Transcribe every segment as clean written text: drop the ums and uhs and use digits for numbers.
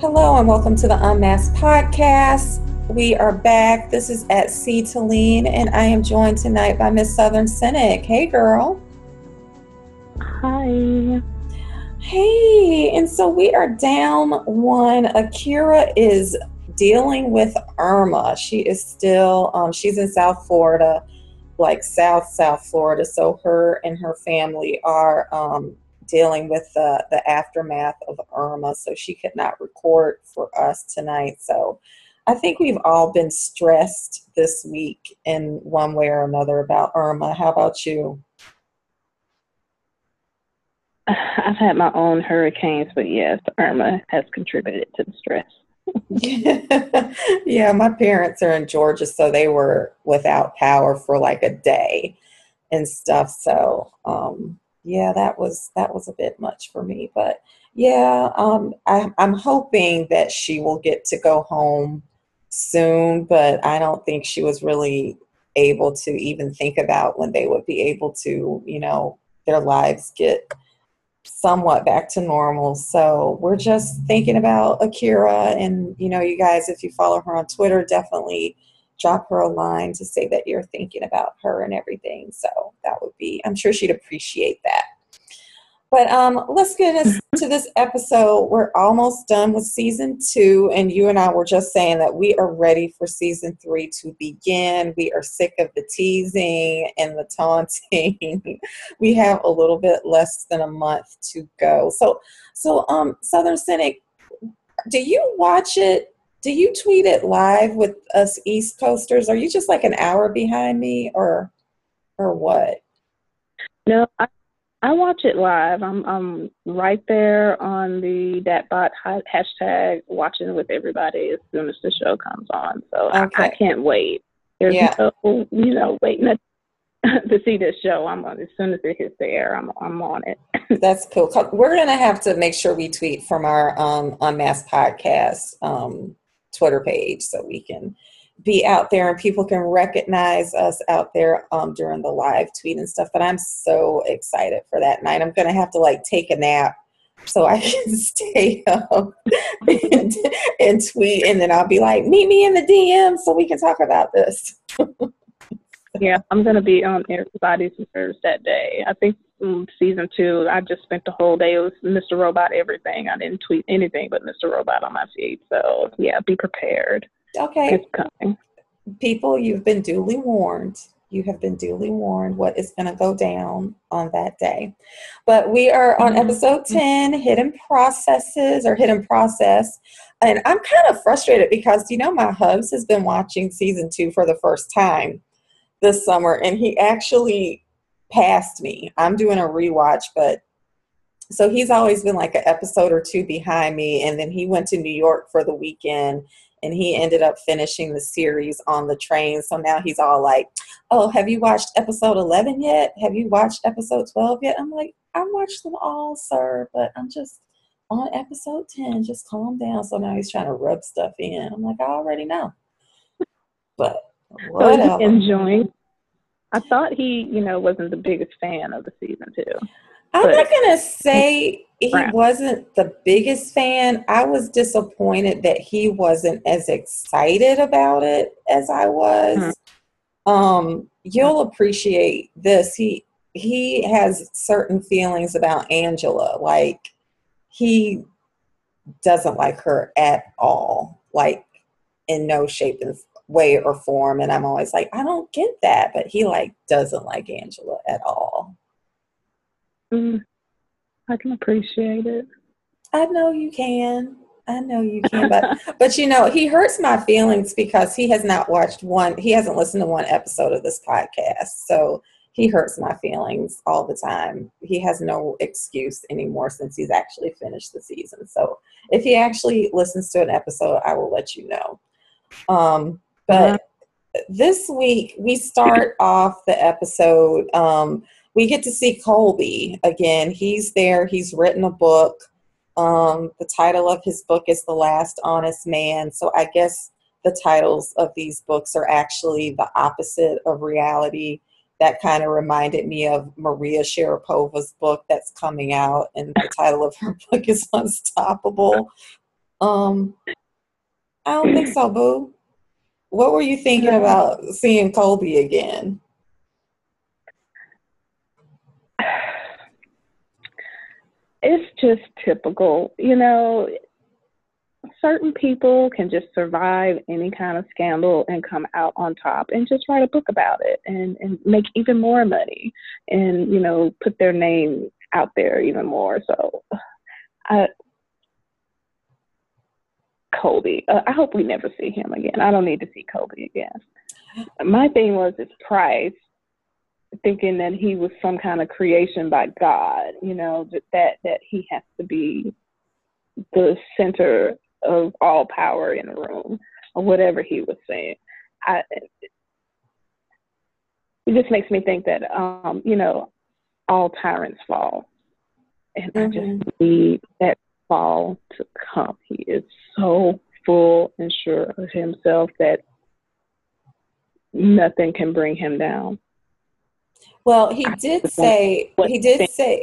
Hello and welcome to the Unmasked Podcast. We are back. This is at CeeTaleen and I am joined tonight by Miss Southern Cynic. Hey girl. Hi. Hey, and so we are down one. Akira is dealing with Irma. She is still, she's in South Florida, like South Florida. So her and her family are dealing with the aftermath of Irma, so she could not record for us tonight. So I think we've all been stressed this week in one way or another about Irma. How about you? I've had my own hurricanes, but yes, Irma has contributed to the stress. Yeah, my parents are in Georgia, so they were without power for like a day and stuff. So, yeah, that was a bit much for me, but yeah, I'm hoping that she will get to go home soon, but I don't think she was really able to even think about when they would be able to, you know, their lives get somewhat back to normal. So we're just thinking about Akira, and you know, you guys, if you follow her on Twitter, definitely drop her a line to say that you're thinking about her and everything. So that would be, I'm sure she'd appreciate that. But let's get us to this episode. We're almost done with season 2, and you and I were just saying that we are ready for season 3 to begin. We are sick of the teasing and the taunting. We have a little bit less than a month to go. So Southern Cynic, do you watch it? Do you tweet it live with us East Coasters? Are you just like an hour behind me or what? No, I watch it live. I'm right there on the DatBot hashtag, watching with everybody as soon as the show comes on. So okay. I can't wait. There's no, you know, waiting to see this show. I'm on as soon as it hits the air. I'm on it. That's cool. We're gonna have to make sure we tweet from our Unmasked Podcast Twitter page so we can be out there and people can recognize us out there during the live tweet and stuff. But I'm so excited for that night. I'm going to have to like take a nap so I can stay up and tweet. And then I'll be like, meet me in the DM so we can talk about this. Yeah, I'm going to be on everybody's nerves that day. I think season 2, I just spent the whole day with Mr. Robot everything. I didn't tweet anything but Mr. Robot on my feed. So yeah, be prepared. Okay. It's coming. People, you've been duly warned. You have been duly warned what is going to go down on that day. But we are on episode 10, Hidden Process. And I'm kind of frustrated because, you know, my hubs has been watching season 2 for the first time this summer, and he actually passed me. I'm doing a rewatch, but so he's always been like an episode or two behind me. And then he went to New York for the weekend, and he ended up finishing the series on the train. So now he's all like, oh, have you watched episode 11 yet? Have you watched episode 12 yet? I'm like, I watched them all, sir, but I'm just on episode 10. Just calm down. So now he's trying to rub stuff in. I'm like, I already know. But whatever. So enjoying. I thought he, you know, wasn't the biggest fan of the season 2. I'm not going to say he wasn't the biggest fan. I was disappointed that he wasn't as excited about it as I was. Mm-hmm. You'll appreciate this. He has certain feelings about Angela. Like, he doesn't like her at all. Like, in no shape and way or form. And I'm always like, I don't get that. But he, like, doesn't like Angela at all. I can appreciate it. I know you can. But you know, he hurts my feelings because he has not watched he hasn't listened to one episode of this podcast. So he hurts my feelings all the time. He has no excuse anymore since he's actually finished the season. So if he actually listens to an episode, I will let you know. But this week we start off the episode, we get to see Colby again. He's there. He's written a book. The title of his book is The Last Honest Man. So I guess the titles of these books are actually the opposite of reality. That kind of reminded me of Maria Sharapova's book that's coming out, and the title of her book is Unstoppable. I don't think so, boo. What were you thinking about seeing Colby again? It's just typical. You know, certain people can just survive any kind of scandal and come out on top and just write a book about it and make even more money and, you know, put their name out there even more. So Colby. I hope we never see him again. I don't need to see Colby again. My thing was this Price, thinking that he was some kind of creation by God, you know, that he has to be the center of all power in the room, or whatever he was saying. It just makes me think that, you know, all tyrants fall. And I just need that fall to come. He is so full and sure of himself that nothing can bring him down. Well, he did say when he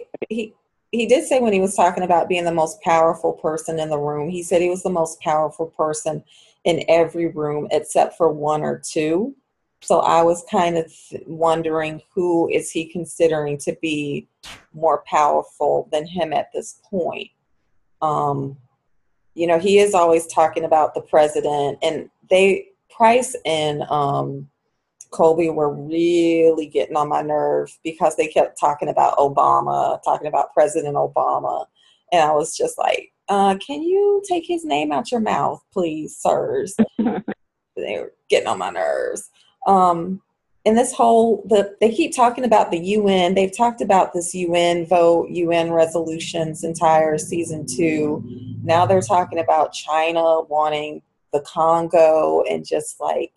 was talking about being the most powerful person in the room, he said he was the most powerful person in every room except for one or two. So I was kind of wondering, who is he considering to be more powerful than him at this point? You know, he is always talking about the president, and Price and Colby were really getting on my nerves because they kept talking about Obama, talking about President Obama. And I was just like, can you take his name out your mouth, please, sirs? They were getting on my nerves. And this whole, they keep talking about the UN. They've talked about this UN vote, UN resolutions, entire season 2. Now they're talking about China wanting the Congo, and just like,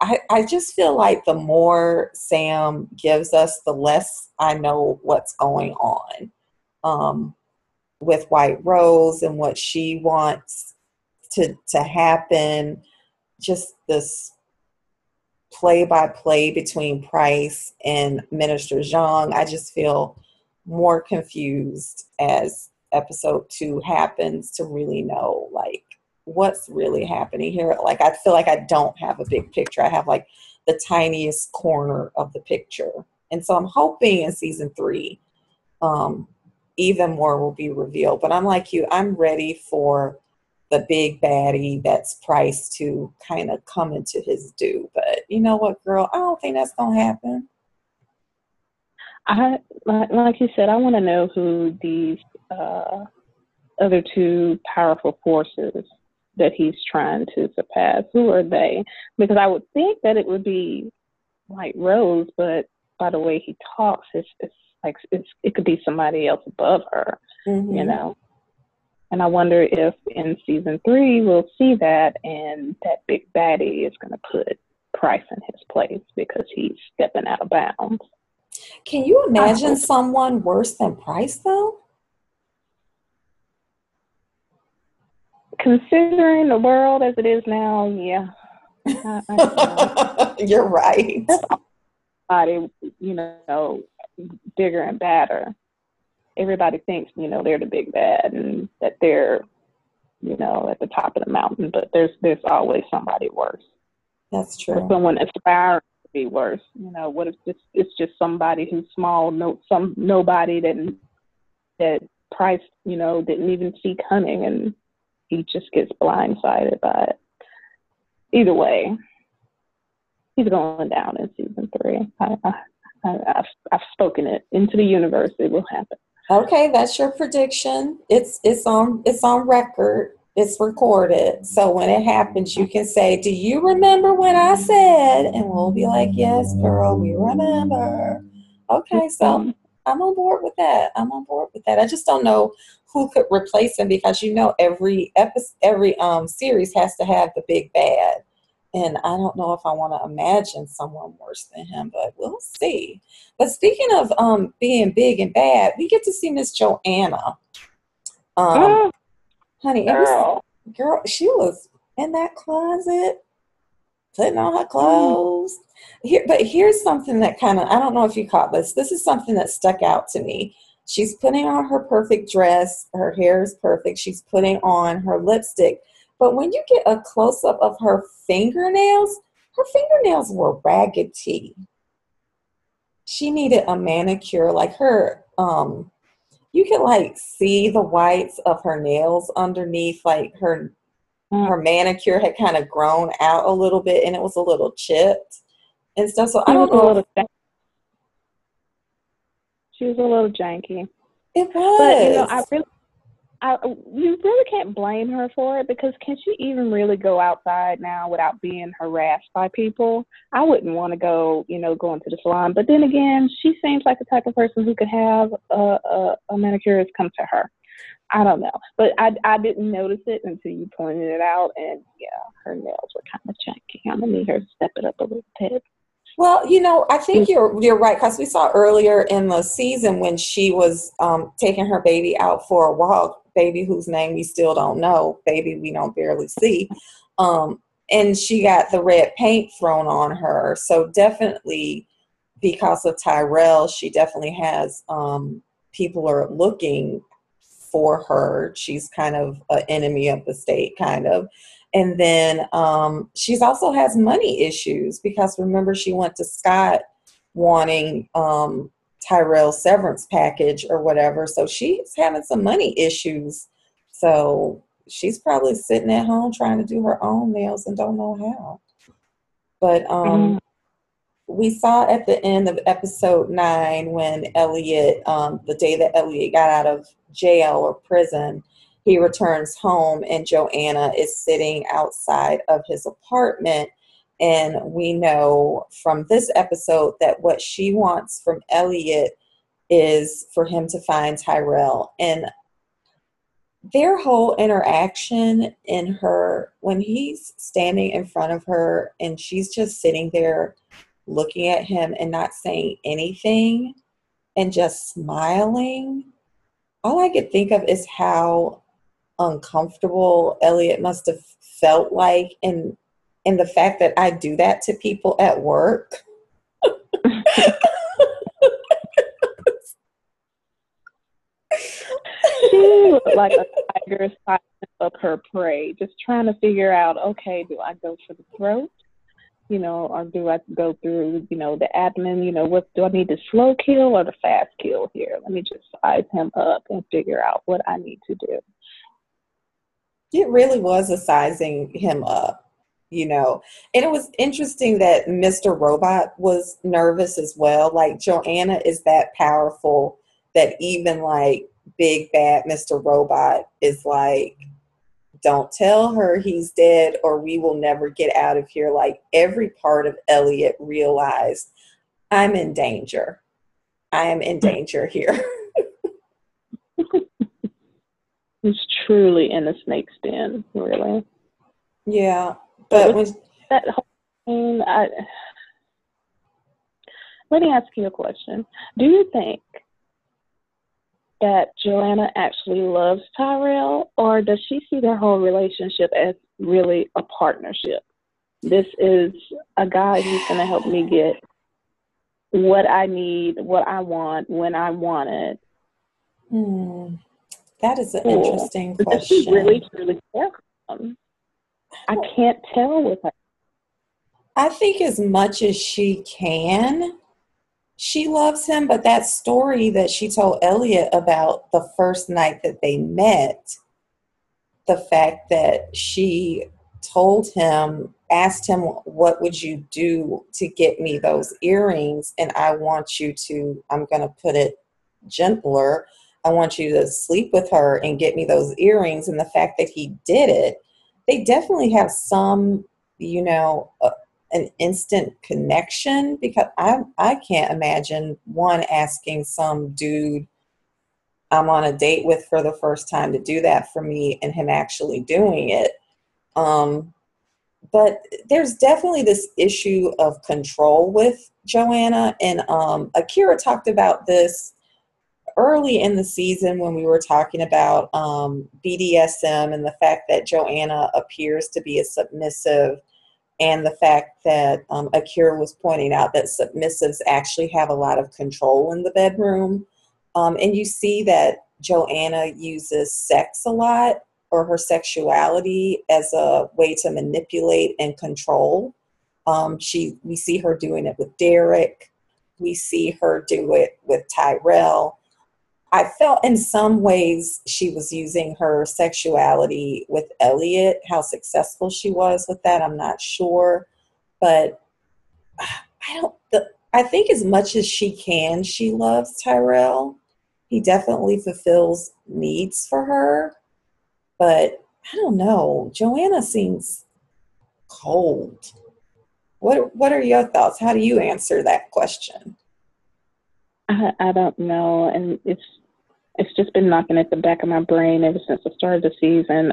I just feel like the more Sam gives us, the less I know what's going on with White Rose and what she wants to happen. Just this play-by-play between Price and Minister Zhang. I just feel more confused as episode 2 happens to really know, like, what's really happening here. Like, I feel like I don't have a big picture. I have like the tiniest corner of the picture. And so I'm hoping in season 3, even more will be revealed. But I'm like you, I'm ready for the big baddie that's Price to kind of come into his due. But you know what, girl, I don't think that's going to happen. Like you said, I want to know who these other two powerful forces that he's trying to surpass. Who are they? Because I would think that it would be White Rose, but by the way he talks, it could be somebody else above her, you know? And I wonder if in season 3 we'll see that, and that big baddie is going to put Price in his place because he's stepping out of bounds. Can you imagine someone worse than Price, though? Considering the world as it is now, yeah. I You're right. Everybody, you know, bigger and badder. Everybody thinks, you know, they're the big bad and that they're, you know, at the top of the mountain. But there's always somebody worse. That's true. Or someone aspiring to be worse. You know, what if it's just somebody who's small, nobody that Price, you know, didn't even see coming, and he just gets blindsided by it. Either way, he's going down in season 3. I've spoken it into the universe. It will happen. Okay, that's your prediction. It's on record. It's recorded. So when it happens, you can say, "Do you remember what I said?" And we'll be like, "Yes, girl, we remember." Okay, so I'm on board with that. I just don't know who could replace him, because you know every series has to have the big bad, and I don't know if I want to imagine someone worse than him, but we'll see. But speaking of being big and bad, we get to see Miss Joanna. Honey, girl, she was in that closet putting on her clothes. But here's something that kind of, I don't know if you caught this. This is something that stuck out to me. She's putting on her perfect dress. Her hair is perfect. She's putting on her lipstick. But when you get a close-up of her fingernails were raggedy. She needed a manicure. Like her, you could like see the whites of her nails underneath. Like her manicure had kind of grown out a little bit, and it was a little chipped and stuff. So I don't know. She was a little janky. It was. But, you know, you really can't blame her for it, because can she even really go outside now without being harassed by people? I wouldn't want to go into the salon. But then again, she seems like the type of person who could have a manicurist come to her. I don't know. But I didn't notice it until you pointed it out. And, yeah, her nails were kind of chunky. I'm going to need her to step it up a little bit. Well, you know, I think you're right, because we saw earlier in the season when she was taking her baby out for a walk, baby whose name we still don't know, baby we don't barely see, and she got the red paint thrown on her. So definitely because of Tyrell, she definitely has people are looking for her. She's kind of an enemy of the state, kind of. And then she's also has money issues, because remember she went to Scott wanting Tyrell's severance package or whatever. So she's having some money issues. So she's probably sitting at home trying to do her own nails and don't know how. But we saw at the end of episode 9 when Elliot, the day that Elliot got out of jail or prison, he returns home and Joanna is sitting outside of his apartment. And we know from this episode that what she wants from Elliot is for him to find Tyrell. And their whole interaction in her, when he's standing in front of her and she's just sitting there looking at him and not saying anything and just smiling, all I could think of is how uncomfortable Elliot must have felt like, and the fact that I do that to people at work. She looked like a tiger sizing up her prey, just trying to figure out, okay, do I go for the throat? You know, or do I go through, you know, the admin, you know, what do I need, the slow kill or the fast kill here? Let me just size him up and figure out what I need to do. It really was a sizing him up, you know. And it was interesting that Mr. Robot was nervous as well. Like, Joanna is that powerful that even, like, big bad Mr. Robot is like, don't tell her he's dead or we will never get out of here. Like, every part of Elliot realized, I'm in danger. I am in danger here. He's truly in a snake's den, really. Yeah. But with that whole thing, let me ask you a question. Do you think that Joanna actually loves Tyrell, or does she see their whole relationship as really a partnership? This is a guy who's going to help me get what I need, what I want, when I want it. That is an interesting question. Does she really, truly care for him? I can't tell with her. I think as much as she can, she loves him, but that story that she told Elliot about the first night that they met, the fact that she told him, asked him, what would you do to get me those earrings? And I want you to, I'm going to put it gentler, I want you to sleep with her and get me those earrings. And the fact that he did it, they definitely have some, you know, an instant connection, because I can't imagine one asking some dude I'm on a date with for the first time to do that for me and him actually doing it. But there's definitely this issue of control with Joanna, and Akira talked about this early in the season when we were talking about BDSM and the fact that Joanna appears to be a submissive, and the fact that Akira was pointing out that submissives actually have a lot of control in the bedroom. And you see that Joanna uses sex a lot, or her sexuality, as a way to manipulate and control. We see her doing it with Derek. We see her do it with Tyrell. I felt in some ways she was using her sexuality with Elliot. How successful she was with that, I'm not sure. But I think as much as she can, she loves Tyrell. He definitely fulfills needs for her. But I don't know. Joanna seems cold. What are your thoughts? How do you answer that question? I don't know. And it's just been knocking at the back of my brain ever since the start of the season.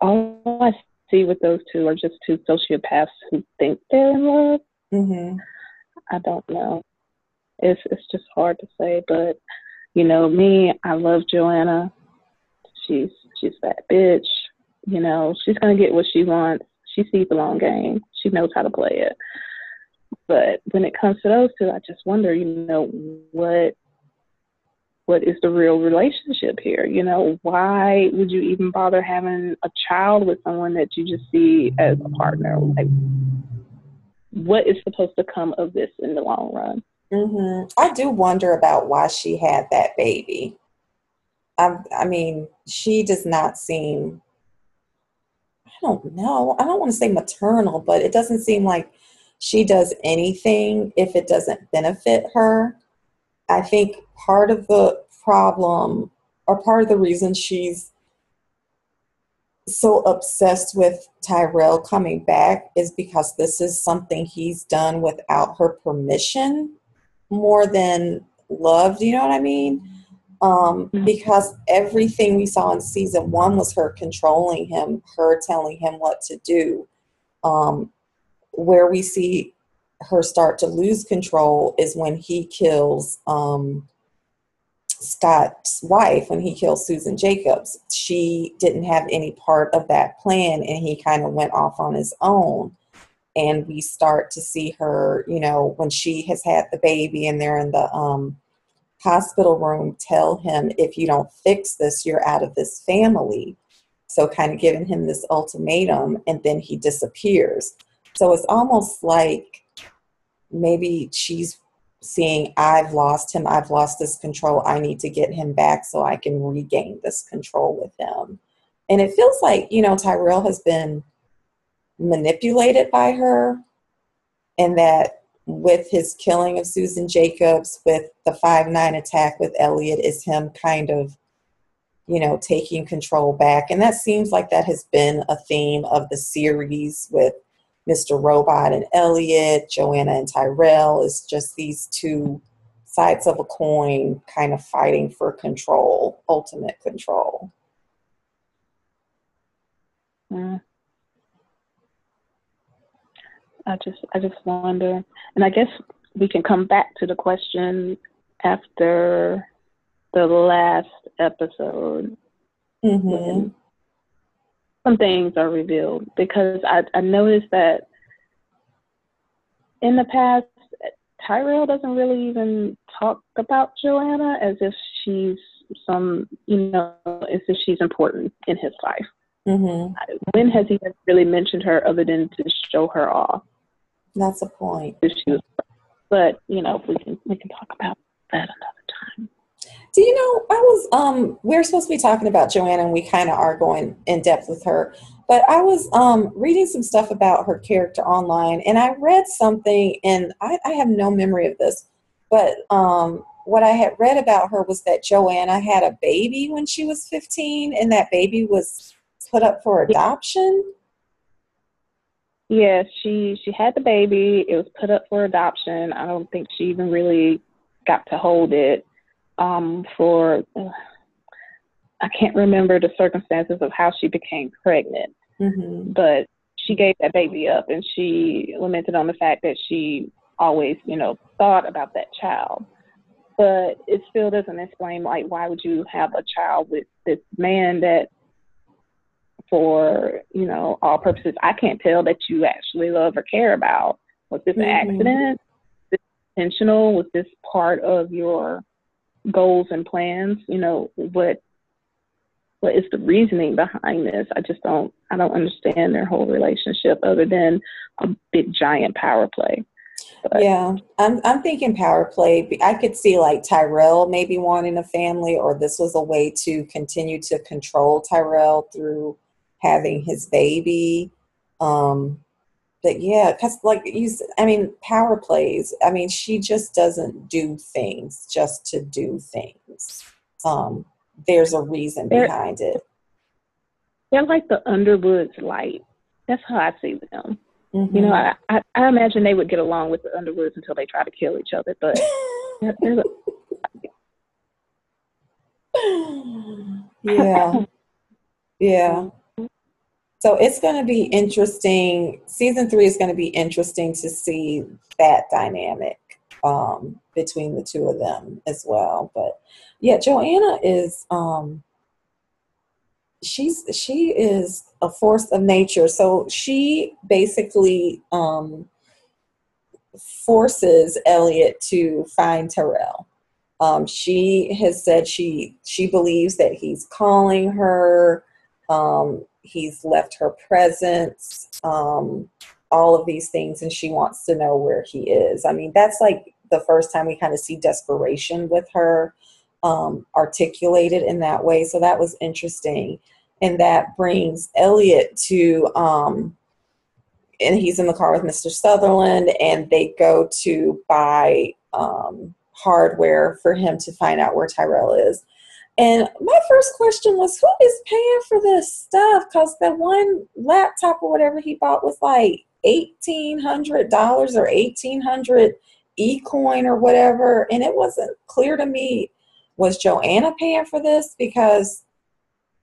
All I see with those two are just two sociopaths who think they're in love. Mm-hmm. I don't know. It's just hard to say. But, you know, me, I love Joanna. She's that bitch. You know, she's going to get what she wants. She sees the long game. She knows how to play it. But when it comes to those two, I just wonder, you know, what is the real relationship here? You know, why would you even bother having a child with someone that you just see as a partner? Like, what is supposed to come of this in the long run? Mm-hmm. I do wonder about why she had that baby. I mean, she does not seem, I don't know, I don't want to say maternal, but it doesn't seem like she does anything if it doesn't benefit her. I think part of the problem, or part of the reason she's so obsessed with Tyrell coming back, is because this is something he's done without her permission more than love. Do you know what I mean? Because everything we saw in season one was her controlling him, her telling him what to do. Where we see her start to lose control is when he kills Scott's wife, when he kills Susan Jacobs. She didn't have any part of that plan, and he kind of went off on his own. And we start to see her, you know, when she has had the baby and they're in the hospital room, tell him, if you don't fix this, you're out of this family. So kind of giving him this ultimatum, and then he disappears. So it's almost like maybe she's seeing, I've lost him, I've lost this control, I need to get him back so I can regain this control with him. And it feels like, you know, Tyrell has been manipulated by her, and that with his killing of Susan Jacobs, with the 5-9 attack with Elliot, is him kind of, you know, taking control back. And that seems like that has been a theme of the series with Mr. Robot and Elliot, Joanna and Tyrell. It's just these two sides of a coin kind of fighting for control, ultimate control. Yeah. I just wonder, and I guess we can come back to the question after the last episode. Mm-hmm. Some things are revealed, because I noticed that in the past, Tyrell doesn't really even talk about Joanna as if she's some, you know, as if she's important in his life. Mm-hmm. When has he really mentioned her other than to show her off? That's a point. But, you know, we can talk about that another time. Do you know, I was, we're supposed to be talking about Joanna, and we kind of are going in depth with her, but I was reading some stuff about her character online, and I read something, and I have no memory of this, but what I had read about her was that Joanna had a baby when she was 15, and that baby was put up for adoption. Yeah, she had the baby. It was put up for adoption. I don't think she even really got to hold it. I can't remember the circumstances of how she became pregnant. Mm-hmm. But she gave that baby up, and she lamented on the fact that she always, you know, thought about that child. But it still doesn't explain, like, why would you have a child with this man that, for, you know, all purposes, I can't tell that you actually love or care about. Was this an accident? Was this intentional? Was this part of your goals and plans, you know, what is the reasoning behind this? I don't understand their whole relationship other than a big giant power play. But yeah, I'm thinking power play. I could see like Tyrell maybe wanting a family, or this was a way to continue to control Tyrell through having his baby. But yeah, because like you said, I mean, power plays. I mean, she just doesn't do things just to do things. There's a reason behind it. They're like the Underwoods light. That's how I see them. Mm-hmm. You know, I imagine they would get along with the Underwoods until they try to kill each other. But yeah. So it's going to be interesting. Season 3 is going to be interesting to see that dynamic between the two of them as well. But yeah, Joanna is she is a force of nature. So she basically forces Elliot to find Tyrell. She has said she believes that he's calling her. He's left her presence, all of these things, and she wants to know where he is. I mean, that's like the first time we kind of see desperation with her articulated in that way. So that was interesting. And that brings Elliot to, and he's in the car with Mr. Sutherland, and they go to buy hardware for him to find out where Tyrell is. And my first question was, who is paying for this stuff? Because that one laptop or whatever he bought was like $1,800 or 1,800 eCoin or whatever. And it wasn't clear to me, was Joanna paying for this? Because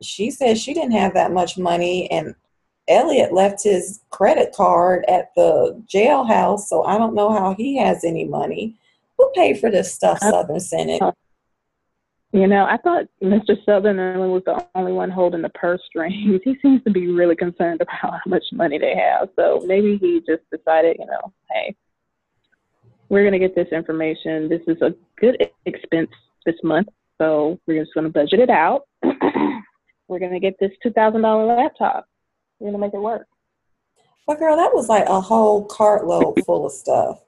she said she didn't have that much money, and Elliot left his credit card at the jailhouse, so I don't know how he has any money. Who paid for this stuff, Southern Cynic? You know, I thought Mr. Sutherland was the only one holding the purse strings. He seems to be really concerned about how much money they have. So maybe he just decided, you know, hey, we're going to get this information. This is a good expense this month, so we're just going to budget it out. We're going to get this $2,000 laptop. We're going to make it work. But, girl, that was like a whole cartload full of stuff.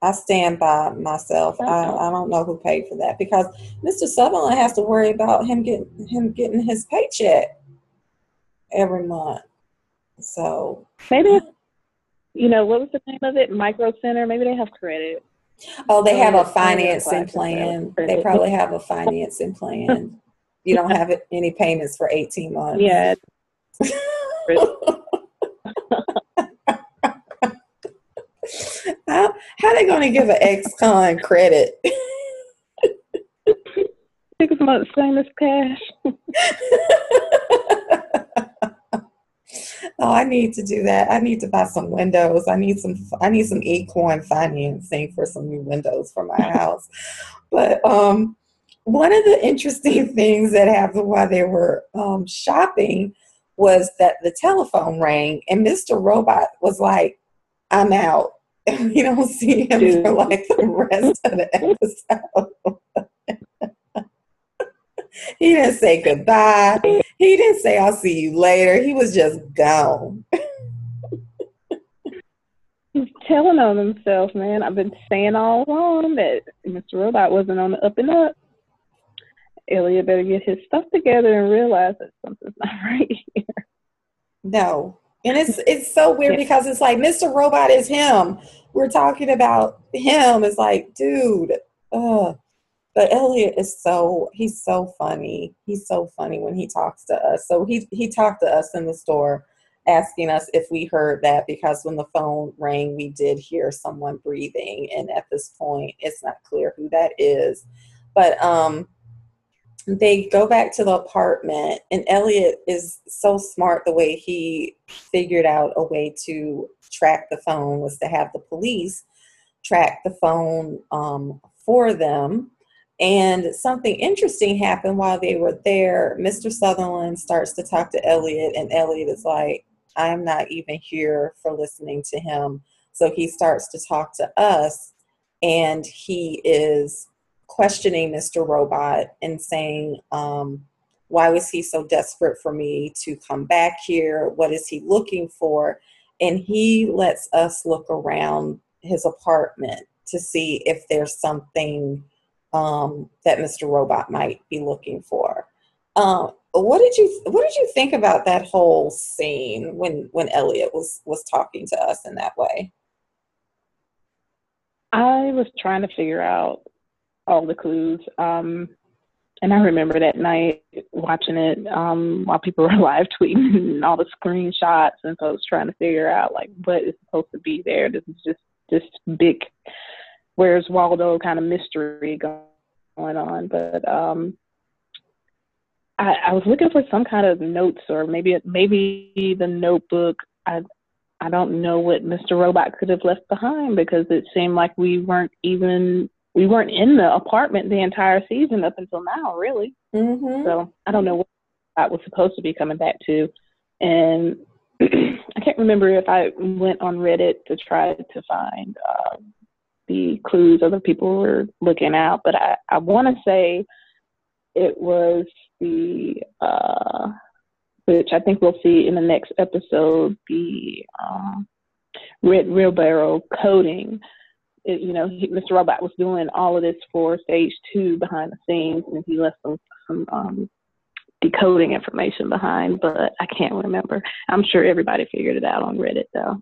I stand by myself. I don't know who paid for that, because Mr. Sutherland has to worry about him getting his paycheck every month. So maybe, you know, what was the name of it? Micro Center. Maybe they have credit. Oh, they have a financing plan. They probably have a financing plan. You don't have any payments for 18 months. Yeah. How are they going to give an ex-con credit? 6 months, same as cash. Oh, I need to do that. I need to buy some windows. I need some eCoin financing for some new windows for my house. But one of the interesting things that happened while they were shopping was that the telephone rang, and Mr. Robot was like, I'm out. And we don't see him for like the rest of the episode. He didn't say goodbye. He didn't say I'll see you later. He was just gone. He's telling on himself, man. I've been saying all along that Mr. Robot wasn't on the up and up. Elliot better get his stuff together and realize that something's not right here. No. And it's so weird, because it's like Mr. Robot is him. We're talking about him. It's like, dude. But Elliot is he's so funny. He's so funny when he talks to us. So he talked to us in the store, asking us if we heard that, because when the phone rang, we did hear someone breathing. And at this point, it's not clear who that is. But they go back to the apartment, and Elliot is so smart. The way he figured out a way to track the phone was to have the police track the phone for them. And something interesting happened while they were there. Mr. Sutherland starts to talk to Elliot, and Elliot is like, I'm not even here for listening to him. So he starts to talk to us, and he is questioning Mr. Robot and saying, why was he so desperate for me to come back here? What is he looking for? And he lets us look around his apartment to see if there's something that Mr. Robot might be looking for. What did you think about that whole scene when Elliot was talking to us in that way? I was trying to figure out all the clues. And I remember that night watching it while people were live tweeting and all the screenshots. And so I was trying to figure out, like, what is supposed to be there. This is just this big Where's Waldo kind of mystery going on. But I was looking for some kind of notes, or maybe the notebook. I don't know what Mr. Robot could have left behind, because it seemed like we weren't in the apartment the entire season up until now, really. Mm-hmm. So I don't know what I was supposed to be coming back to. And I can't remember if I went on Reddit to try to find the clues other people were looking out, but I want to say it was the, which I think we'll see in the next episode, the red wheelbarrow coding. It, you know, Mr. Robot was doing all of this for stage 2 behind the scenes, and he left some decoding information behind, but I can't remember. I'm sure everybody figured it out on Reddit, though.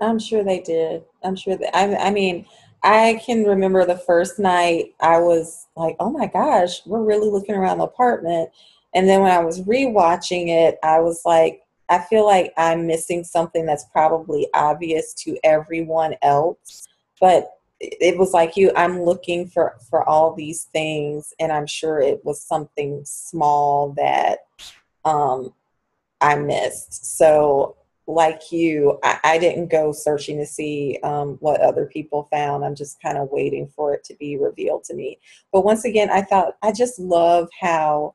I'm sure they did. I mean, I can remember the first night I was like, oh my gosh, we're really looking around the apartment. And then when I was rewatching it, I was like, I feel like I'm missing something that's probably obvious to everyone else. But it was like I'm looking for all these things, and I'm sure it was something small that I missed. So like you, I didn't go searching to see what other people found. I'm just kind of waiting for it to be revealed to me. But once again, I just love how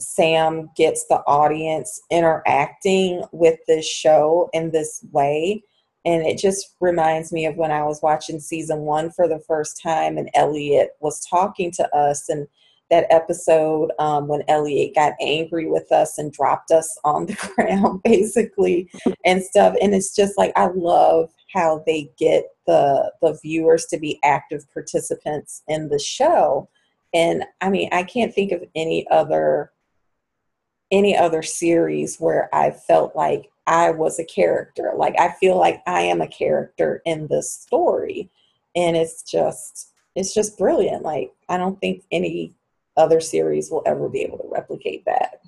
Sam gets the audience interacting with this show in this way. And it just reminds me of when I was watching season 1 for the first time, and Elliot was talking to us, and that episode when Elliot got angry with us and dropped us on the ground basically and stuff. And it's just like, I love how they get the viewers to be active participants in the show. And I mean, I can't think of any other series where I felt like I was a character. Like, I feel like I am a character in this story, and it's just brilliant. Like, I don't think any other series will ever be able to replicate that.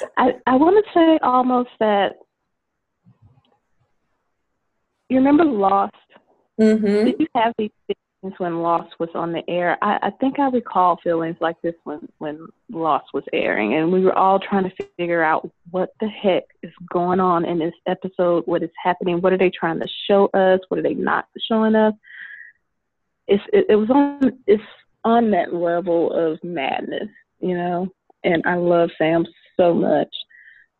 So. I want to say almost that, you remember Lost? Mm-hmm. Did you have these things when Lost was on the air? I think I recall feelings like this when Lost was airing, and we were all trying to figure out what the heck is going on in this episode, what is happening, what are they trying to show us, what are they not showing us? It's on that level of madness, you know, and I love Sam so much.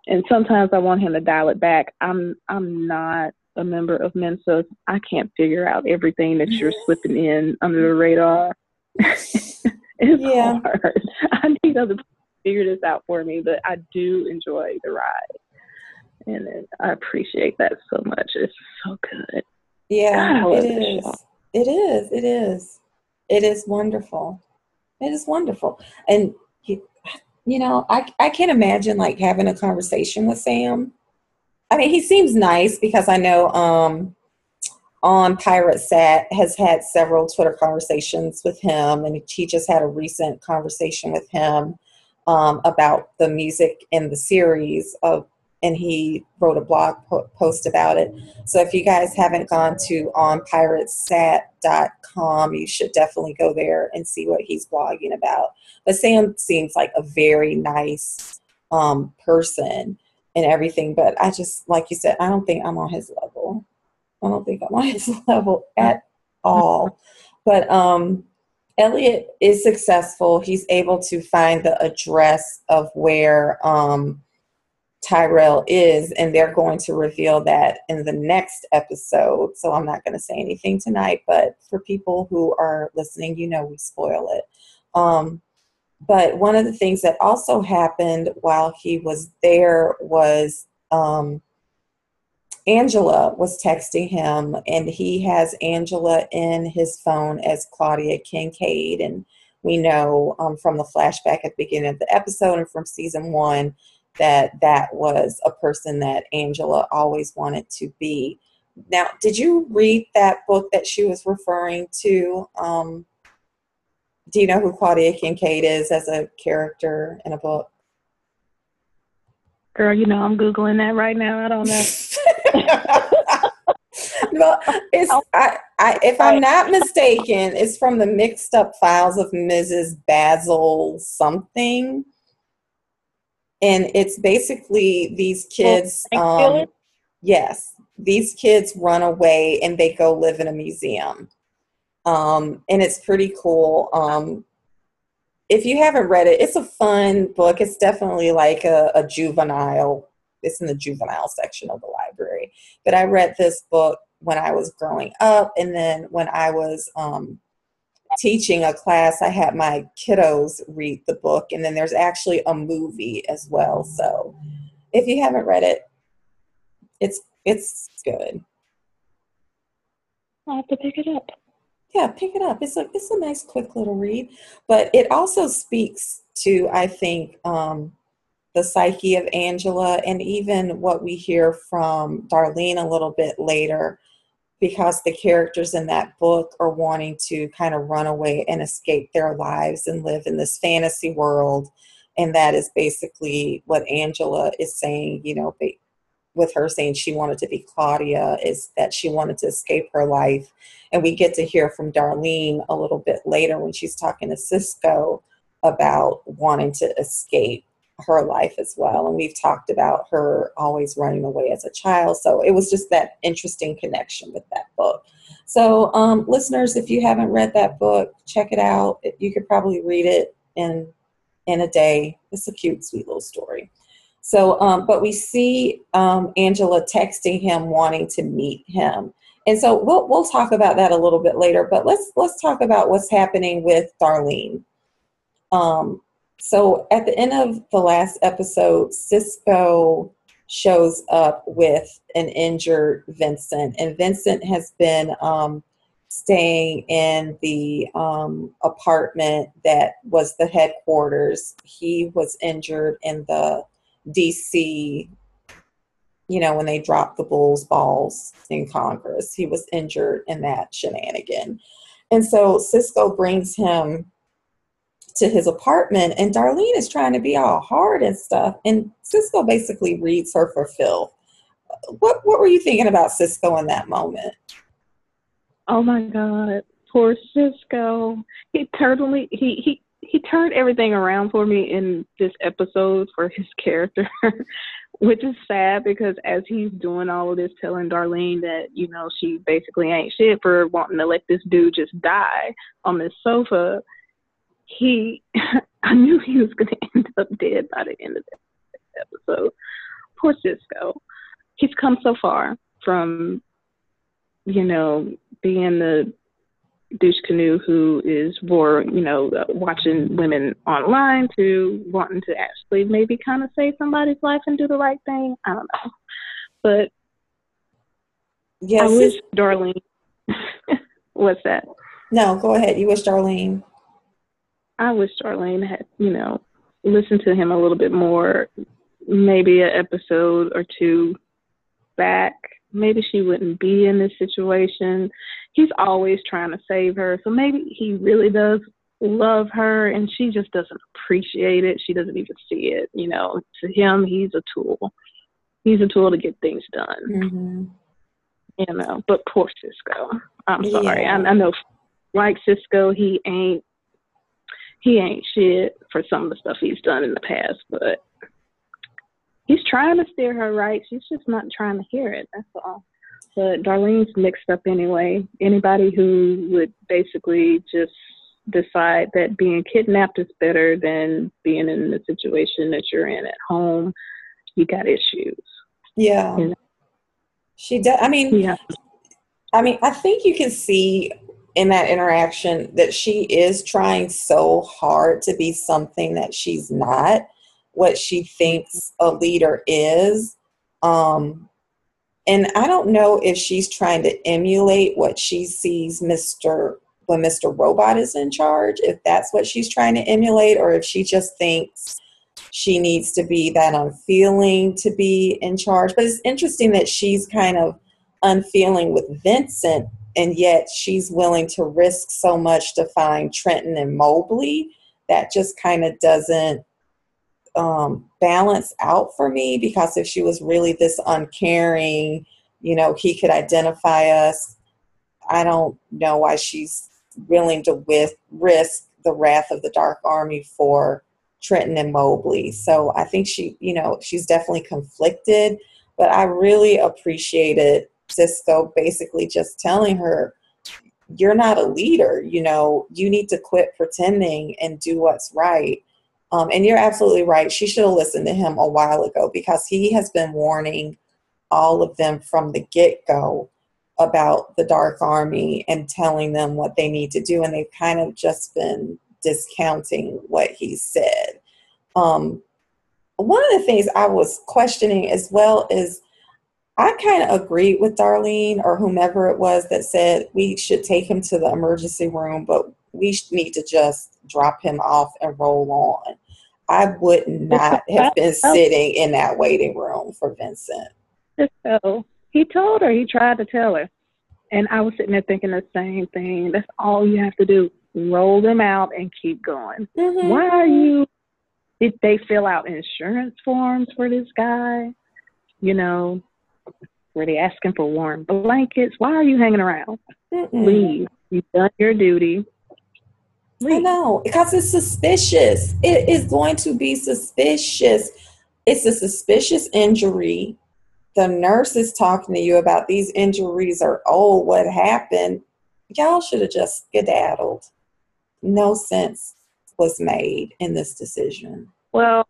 And sometimes I want him to dial it back. I'm not a member of Mensa. I can't figure out everything that you're slipping in under the radar. It's hard. I need other people to figure this out for me, but I do enjoy the ride. And I appreciate that so much. It's so good. Yeah, God, it is. Show. It is wonderful. It is wonderful. And, you know, I can't imagine, like, having a conversation with Sam. I mean, he seems nice, because I know OnPirateSat has had several Twitter conversations with him, and he just had a recent conversation with him about the music in the series and he wrote a blog post about it. So if you guys haven't gone to onpiratesat.com, you should definitely go there and see what he's blogging about. But Sam seems like a very nice person and everything. But I just, like you said, I don't think I'm on his level. I don't think I'm on his level at all. But Elliot is successful. He's able to find the address of where Tyrell is, and they're going to reveal that in the next episode. So I'm not going to say anything tonight, but for people who are listening, you know we spoil it. But one of the things that also happened while he was there was Angela was texting him, and he has Angela in his phone as Claudia Kincaid. And we know from the flashback at the beginning of the episode and from season one that that was a person that Angela always wanted to be. Now, did you read that book that she was referring to? Do you know who Claudia Kincaid is as a character in a book? Girl, you know, I'm Googling that right now. I don't know. Well, it's, if I'm not mistaken, it's from the mixed up files of Mrs. Basil something. And it's basically these kids, yes, these kids run away and they go live in a museum. And it's pretty cool. If you haven't read it, it's a fun book. It's definitely like a juvenile. It's in the juvenile section of the library. But I read this book when I was growing up. And then when I was teaching a class, I had my kiddos read the book. And then there's actually a movie as well. So if you haven't read it, it's good. I'll have to pick it up. Yeah, pick it up. It's a nice, quick little read, but it also speaks to, I think, the psyche of Angela, and even what we hear from Darlene a little bit later, because the characters in that book are wanting to kind of run away and escape their lives and live in this fantasy world, and that is basically what Angela is saying, you know, with her saying she wanted to be Claudia, is that she wanted to escape her life. And we get to hear from Darlene a little bit later when she's talking to Cisco about wanting to escape her life as well. And we've talked about her always running away as a child. So it was just that interesting connection with that book. So listeners, if you haven't read that book, check it out. You could probably read it in a day. It's a cute, sweet little story. So, but we see Angela texting him, wanting to meet him. And so we'll talk about that a little bit later, but let's talk about what's happening with Darlene. So at the end of the last episode, Cisco shows up with an injured Vincent, and Vincent has been staying in the apartment that was the headquarters. He was injured in the DC, you know, when they dropped the Bulls balls in Congress. He was injured in that shenanigan. And so Cisco brings him to his apartment, and Darlene is trying to be all hard and stuff. And Cisco basically reads her for filth. What were you thinking about Cisco in that moment? Oh my God, poor Cisco. He turned everything around for me in this episode for his character, which is sad, because as he's doing all of this, telling Darlene that, you know, she basically ain't shit for wanting to let this dude just die on this sofa, I knew he was going to end up dead by the end of the episode. Poor Cisco. He's come so far from, you know, being the douche canoe who is for, you know, watching women online, to wanting to actually maybe kind of save somebody's life and do the right thing. I don't know. But yes, I wish Darlene... What's that? No, go ahead. You wish Darlene... I wish Darlene had, you know, listened to him a little bit more, maybe an episode or two back. Maybe she wouldn't be in this situation. He's always trying to save her. So maybe he really does love her, and she just doesn't appreciate it. She doesn't even see it. You know, to him, he's a tool. He's a tool to get things done. Mm-hmm. You know, but poor Cisco. I'm sorry. Yeah. I know, like Cisco, he ain't shit for some of the stuff he's done in the past, but he's trying to steer her right. She's just not trying to hear it. That's all. But Darlene's mixed up anyway. Anybody who would basically just decide that being kidnapped is better than being in the situation that you're in at home, you got issues. Yeah. You know? She does. I mean, yeah. I mean, I think you can see in that interaction that she is trying so hard to be something that she's not, what she thinks a leader is. And I don't know if she's trying to emulate what she sees when Mr. Robot is in charge, if that's what she's trying to emulate, or if she just thinks she needs to be that unfeeling to be in charge. But it's interesting that she's kind of unfeeling with Vincent, and yet she's willing to risk so much to find Trenton and Mobley. That just kind of doesn't balance out for me, because if she was really this uncaring, you know, he could identify us, I don't know why she's willing to risk the wrath of the Dark Army for Trenton and Mobley. So I think she, you know, she's definitely conflicted, but I really appreciated Cisco basically just telling her, you're not a leader, you know, you need to quit pretending and do what's right. And you're absolutely right. She should have listened to him a while ago, because he has been warning all of them from the get-go about the Dark Army and telling them what they need to do. And they've kind of just been discounting what he said. One of the things I was questioning as well is, I kind of agreed with Darlene or whomever it was that said we should take him to the emergency room, but we need to just drop him off and roll on. I would not have been sitting in that waiting room for Vincent. So he told her, he tried to tell her. And I was sitting there thinking the same thing. That's all you have to do. Roll them out and keep going. Mm-hmm. Why are you, did they fill out insurance forms for this guy? You know, were they asking for warm blankets? Why are you hanging around? Mm-mm. Leave. You've done your duty. Leave. I know, because it's suspicious. It is going to be suspicious. It's a suspicious injury. The nurse is talking to you about these injuries or, oh, what happened? Y'all should have just skedaddled. No sense was made in this decision. Well,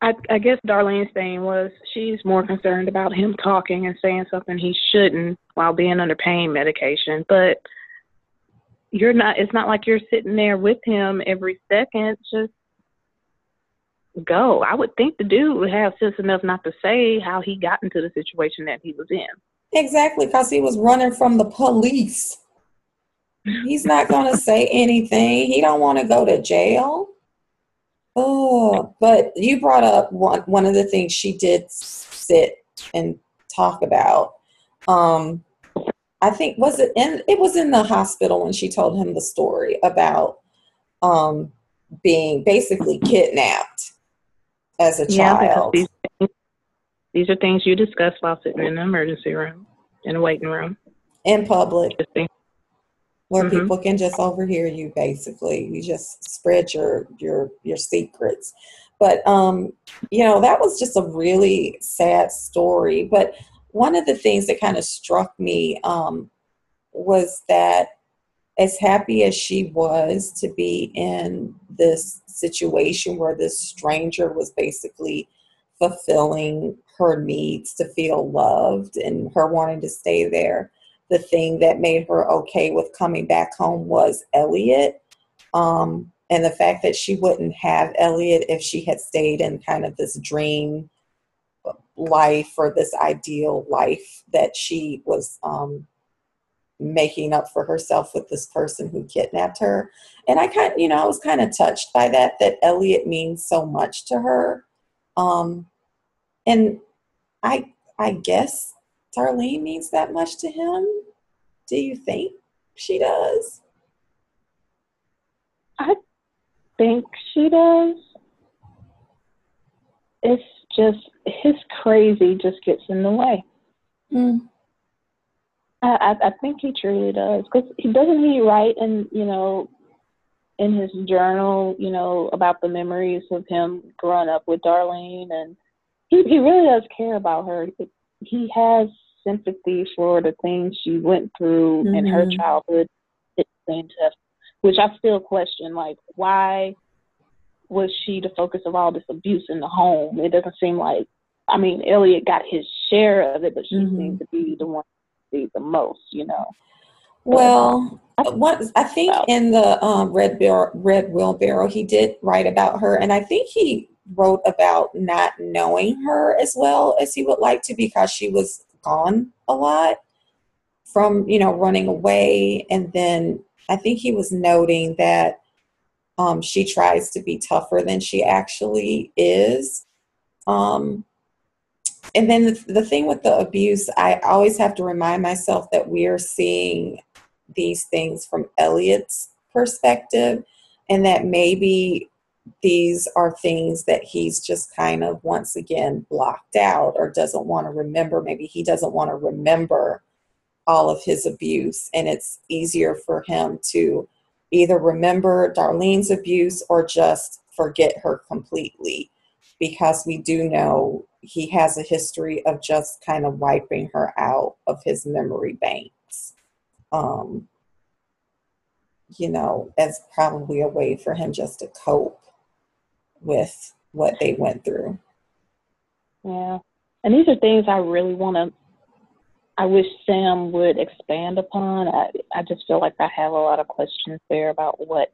I guess Darlene's thing was she's more concerned about him talking and saying something he shouldn't while being under pain medication. But you're not, it's not like you're sitting there with him every second. Just go. I would think the dude would have sense enough not to say how he got into the situation that he was in. Exactly, because he was running from the police. He's not going to say anything. He don't want to go to jail. Oh, but you brought up one of the things she did sit and talk about. I think, was it in, it was in the hospital when she told him the story about being basically kidnapped as a child. These are things you discuss while sitting in the emergency room, in the waiting room. In public. Where mm-hmm. people can just overhear you, basically. You just spread your secrets. But, you know, that was just a really sad story. But one of the things that kind of struck me was that as happy as she was to be in this situation where this stranger was basically fulfilling her needs to feel loved and her wanting to stay there, the thing that made her okay with coming back home was Elliot. And the fact that she wouldn't have Elliot if she had stayed in kind of this dream life or this ideal life that she was making up for herself with this person who kidnapped her. And I kind of, you know, I was kind of touched by that Elliot means so much to her. And I guess Darlene means that much to him. Do you think she does? I think she does. It's just his crazy just gets in the way. Mm. I think he truly does, because he doesn't really write in, you know, in his journal, you know, about the memories of him growing up with Darlene, and he really does care about her. He has sympathy for the things she went through mm-hmm. in her childhood, which I still question, like, why was she the focus of all this abuse in the home? It doesn't seem like I mean, Elliot got his share of it, but she seemed to be the one to be the most, you know. Well, I think in the Red Wheelbarrow, he did write about her, and I think he wrote about not knowing her as well as he would like to because she was gone a lot from, you know, running away. And then I think he was noting that she tries to be tougher than she actually is. And then the thing with the abuse, I always have to remind myself that we're seeing these things from Elliot's perspective, and that maybe these are things that he's just kind of once again blocked out or doesn't want to remember. Maybe he doesn't want to remember all of his abuse, and it's easier for him to either remember Darlene's abuse or just forget her completely, because we do know he has a history of just kind of wiping her out of his memory banks, you know, as probably a way for him just to cope with what they went through. Yeah. And these are things I really want to, I wish Sam would expand upon. I just feel like I have a lot of questions there about what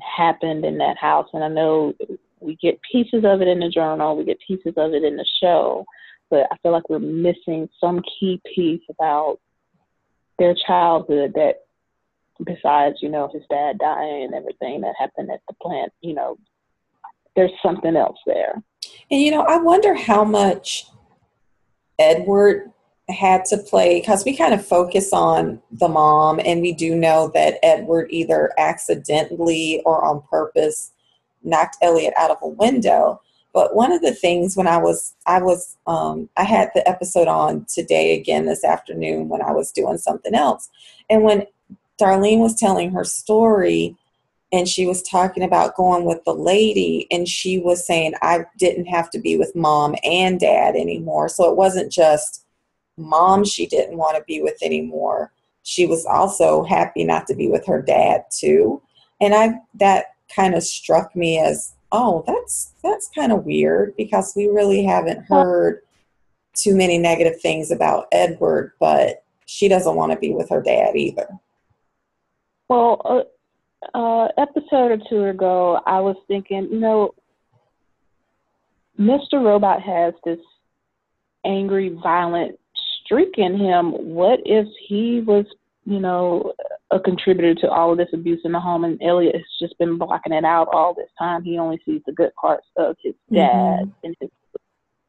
happened in that house. And I know we get pieces of it in the journal, we get pieces of it in the show, but I feel like we're missing some key piece about their childhood that, besides, you know, his dad dying and everything that happened at the plant, you know, there's something else there. And, you know, I wonder how much Edward had to play, because we kind of focus on the mom, and we do know that Edward either accidentally or on purpose knocked Elliot out of a window. But one of the things when I had the episode on today again this afternoon when I was doing something else, and when Darlene was telling her story, and she was talking about going with the lady, and she was saying, I didn't have to be with mom and dad anymore. So it wasn't just mom she didn't want to be with anymore. She was also happy not to be with her dad too. And that kind of struck me as, oh, that's kind of weird, because we really haven't heard too many negative things about Edward, but she doesn't want to be with her dad either. Well, episode or two ago, I was thinking, you know, Mr. Robot has this angry, violent streak in him. What if he was, you know, a contributor to all of this abuse in the home, and Elliot has just been blocking it out all this time? He only sees the good parts of his dad and his,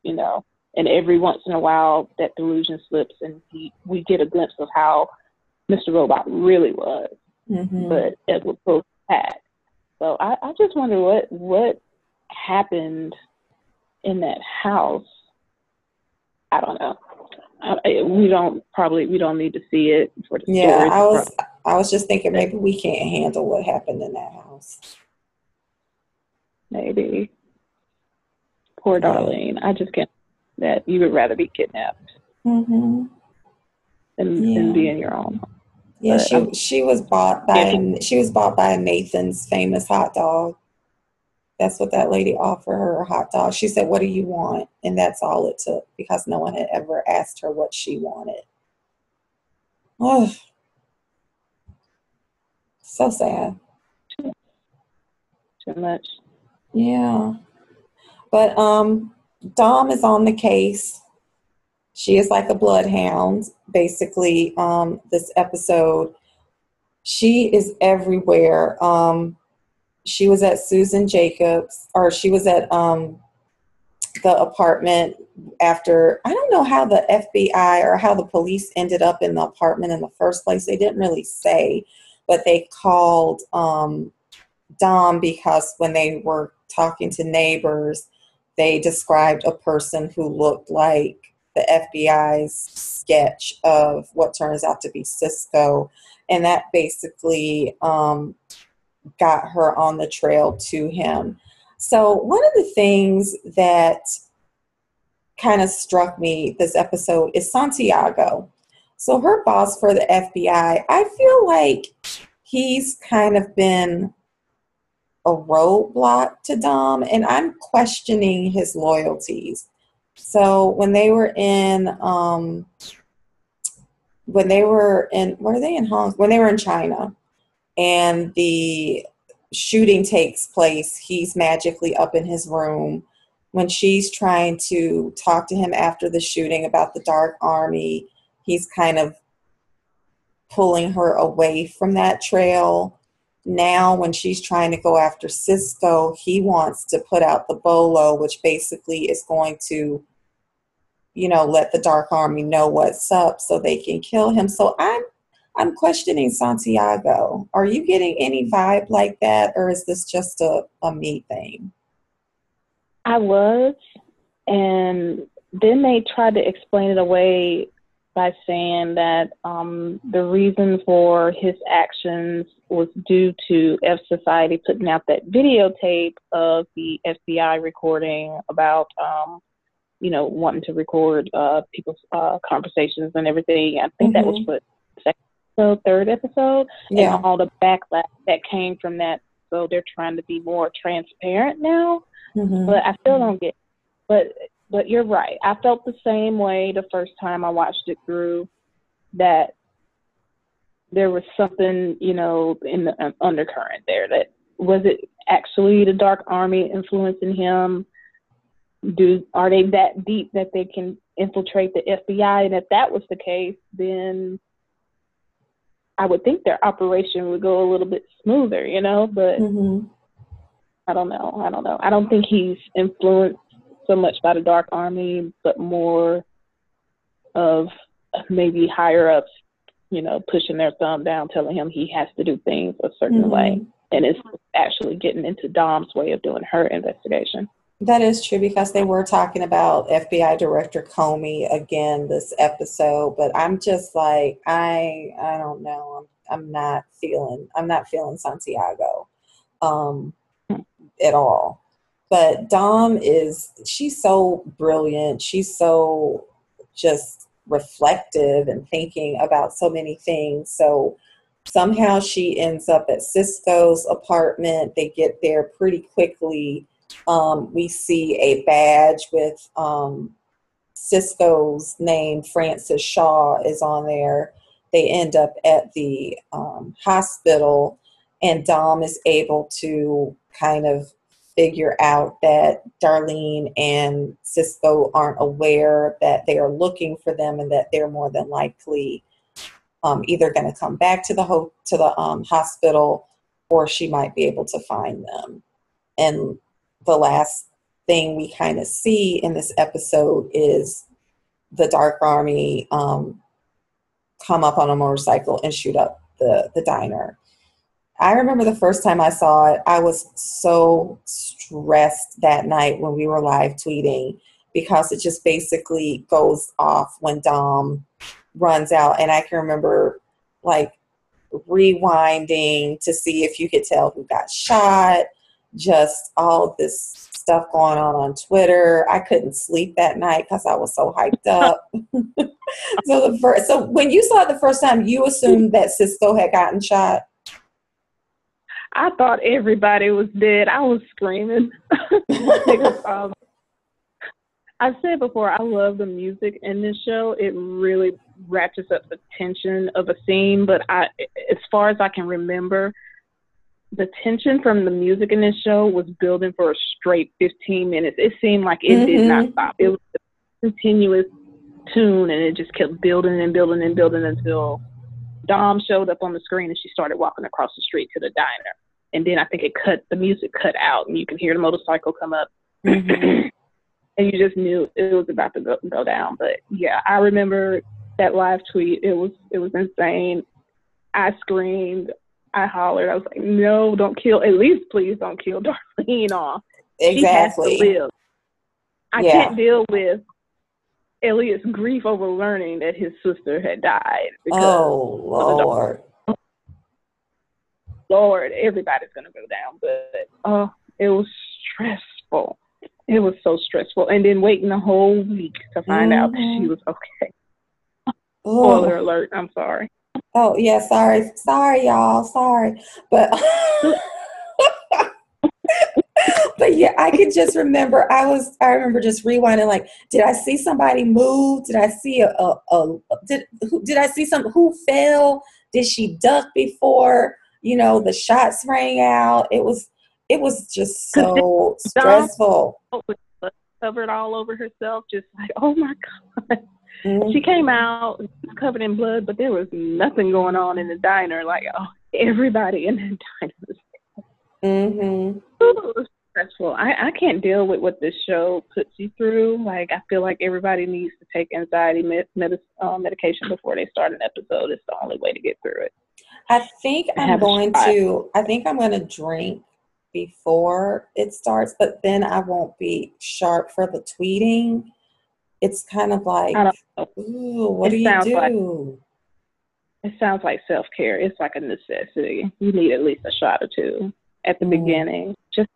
you know, and every once in a while that delusion slips, and we get a glimpse of how Mr. Robot really was. But Edward Pope had. So I just wonder what happened in that house. I don't know. We don't need to see it for the story. I was just thinking maybe we can't handle what happened in that house. Maybe. Poor Darlene. I just can't. That you would rather be kidnapped than be in your own home. Yeah, she was bought by Nathan's famous hot dog. That's what that lady offered her, a hot dog. She said, "What do you want?" And that's all it took, because no one had ever asked her what she wanted. Oh, so sad. Too much. Yeah, but Dom is on the case. She is like a bloodhound, basically, this episode. She is everywhere. She was at Susan Jacobs, or she was at the apartment after, I don't know how the FBI or how the police ended up in the apartment in the first place. They didn't really say, but they called Dom because when they were talking to neighbors, they described a person who looked like the FBI's sketch of what turns out to be Cisco. And that basically got her on the trail to him. So one of the things that kind of struck me this episode is Santiago. So her boss for the FBI, I feel like he's kind of been a roadblock to Dom, and I'm questioning his loyalties. So when they were in, when they were in China, and the shooting takes place, he's magically up in his room. When she's trying to talk to him after the shooting about the Dark Army, he's kind of pulling her away from that trail. Now, when she's trying to go after Cisco, he wants to put out the bolo, which basically is going to, you know, let the Dark Army know what's up so they can kill him. So I'm questioning Santiago. Are you getting any vibe like that, or is this just a me thing? I was, and then they tried to explain it away by saying that the reason for his actions was due to F Society putting out that videotape of the FBI recording about, you know, wanting to record people's conversations and everything. I think that was what, third episode, yeah. And all the backlash that came from that. So they're trying to be more transparent now, but I still don't get it. But you're right. I felt the same way the first time I watched it through, that there was something, you know, in the undercurrent there. That was it actually the Dark Army influencing him? Are they that deep that they can infiltrate the FBI? And if that was the case, then I would think their operation would go a little bit smoother, you know, but I don't know. I don't think he's influenced so much by the Dark Army, but more of maybe higher ups, you know, pushing their thumb down, telling him he has to do things a certain way. And it's actually getting into Dom's way of doing her investigation. That is true, because they were talking about FBI Director Comey again this episode, but I'm just like, I don't know. I'm not feeling Santiago at all. But Dom she's so brilliant. She's so just reflective and thinking about so many things. So somehow she ends up at Cisco's apartment. They get there pretty quickly. We see a badge with Cisco's name, Francis Shaw, is on there. They end up at the hospital, and Dom is able to kind of figure out that Darlene and Cisco aren't aware that they are looking for them, and that they're more than likely either going to come back to the hospital, or she might be able to find them. And the last thing we kind of see in this episode is the Dark Army come up on a motorcycle and shoot up the diner. I remember the first time I saw it, I was so stressed that night when we were live tweeting, because it just basically goes off when Dom runs out. And I can remember like rewinding to see if you could tell who got shot, just all this stuff going on Twitter. I couldn't sleep that night because I was so hyped up. So when you saw it the first time, you assumed that Cisco had gotten shot? I thought everybody was dead. I was screaming. I've said before, I love the music in this show. It really ratchets up the tension of a scene, but as far as I can remember, the tension from the music in this show was building for a straight 15 minutes. It seemed like it did not stop. It was a continuous tune, and it just kept building and building and building until Dom showed up on the screen and she started walking across the street to the diner. And then I think the music cut out, and you can hear the motorcycle come up. And you just knew it was about to go down. But yeah, I remember that live tweet. It was insane. I screamed. I hollered. I was like, no, don't kill. At least please don't kill Darlene off. Exactly. She has to live. I can't deal with Elliot's grief over learning that his sister had died. Oh, Lord. Lord, everybody's going to go down. But it was stressful. It was so stressful. And then waiting the whole week to find out that she was okay. Oh. Spoiler alert. I'm sorry. Oh, yeah, sorry. Sorry, y'all. Sorry. But But yeah, I can just remember, I remember just rewinding, like, did I see somebody move? Did I see who fell? Did she duck before, you know, the shots rang out? It was just so stressful. Covered all over herself, just like, oh my God. Mm-hmm. She came out covered in blood, but there was nothing going on in the diner. Like, oh, everybody in the diner was mm-hmm. Ooh, it was stressful. I can't deal with what this show puts you through. Like, I feel like everybody needs to take anxiety medication before they start an episode. It's the only way to get through it. I think I'm going to drink before it starts, but then I won't be sharp for the tweeting. It's kind of like, ooh, what do you do? It sounds like self-care. It's like a necessity. You need at least a shot or two at the beginning, just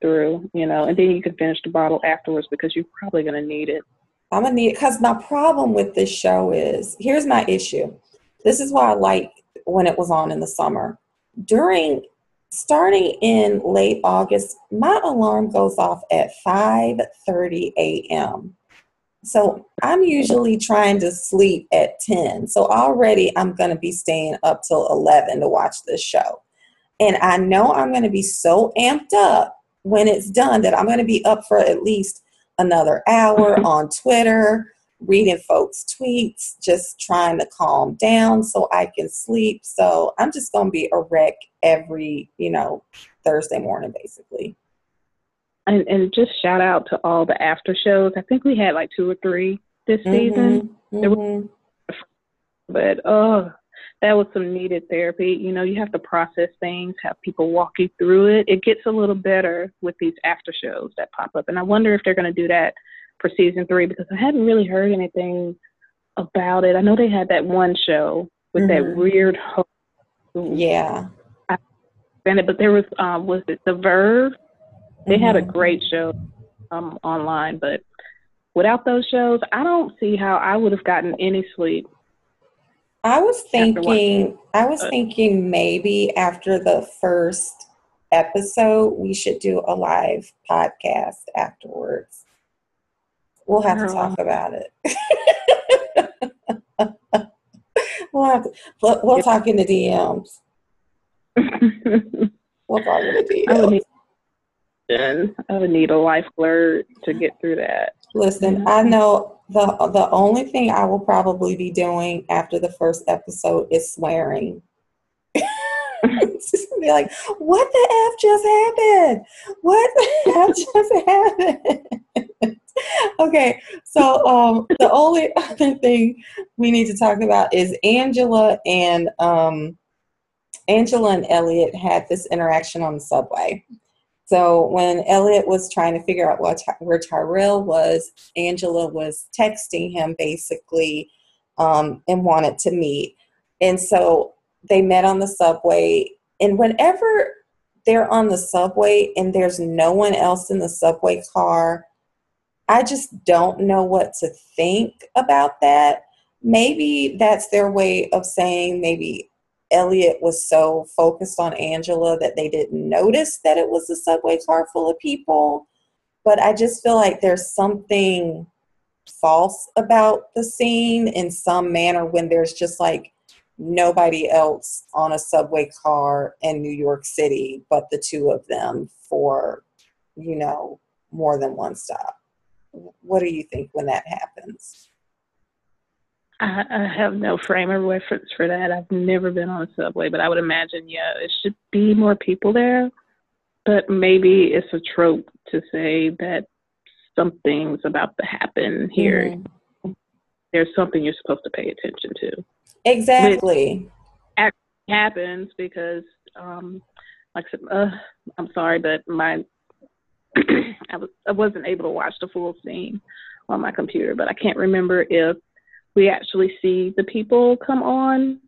through, you know, and then you can finish the bottle afterwards because you're probably going to need it. I'm going to need it because my problem with this show is, here's my issue. This is why I like when it was on in the summer. Starting in late August, my alarm goes off at 5:30 a.m. So I'm usually trying to sleep at 10. So already I'm going to be staying up till 11 to watch this show. And I know I'm going to be so amped up when it's done that I'm going to be up for at least another hour on Twitter, reading folks' tweets, just trying to calm down so I can sleep. So I'm just going to be a wreck every, you know, Thursday morning, basically. And just shout out to all the after shows. I think we had like 2 or 3 this season. Mm-hmm. But, oh, that was some needed therapy. You know, you have to process things, have people walk you through it. It gets a little better with these after shows that pop up. And I wonder if they're going to do that for season 3, because I hadn't really heard anything about it. I know they had that one show with that weird host. Yeah. But there was it The Verve? They had a great show online, but without those shows, I don't see how I would have gotten any sleep. I was thinking maybe after the first episode, we should do a live podcast afterwards. We'll have to talk about it. We'll talk in the DMs. We'll talk in the DMs. I would need a life alert to get through that. Listen, I know the only thing I will probably be doing after the first episode is swearing. It's just gonna be like, what the F just happened? What the F just happened? Okay, so the only other thing we need to talk about is Angela and Elliot had this interaction on the subway. So when Elliot was trying to figure out where Tyrell was, Angela was texting him basically and wanted to meet. And so they met on the subway. And whenever they're on the subway and there's no one else in the subway car, I just don't know what to think about that. Maybe that's their way of saying maybe Elliot was so focused on Angela that they didn't notice that it was a subway car full of people. But I just feel like there's something false about the scene in some manner when there's just like nobody else on a subway car in New York City but the two of them for, you know, more than one stop. What do you think when that happens? I have no frame of reference for that. I've never been on a subway, but I would imagine, yeah, it should be more people there. But maybe it's a trope to say that something's about to happen here. Mm-hmm. There's something you're supposed to pay attention to. Exactly. It actually happens because, like I said, I'm sorry, but I wasn't able to watch the full scene on my computer, but I can't remember if we actually see the people come on.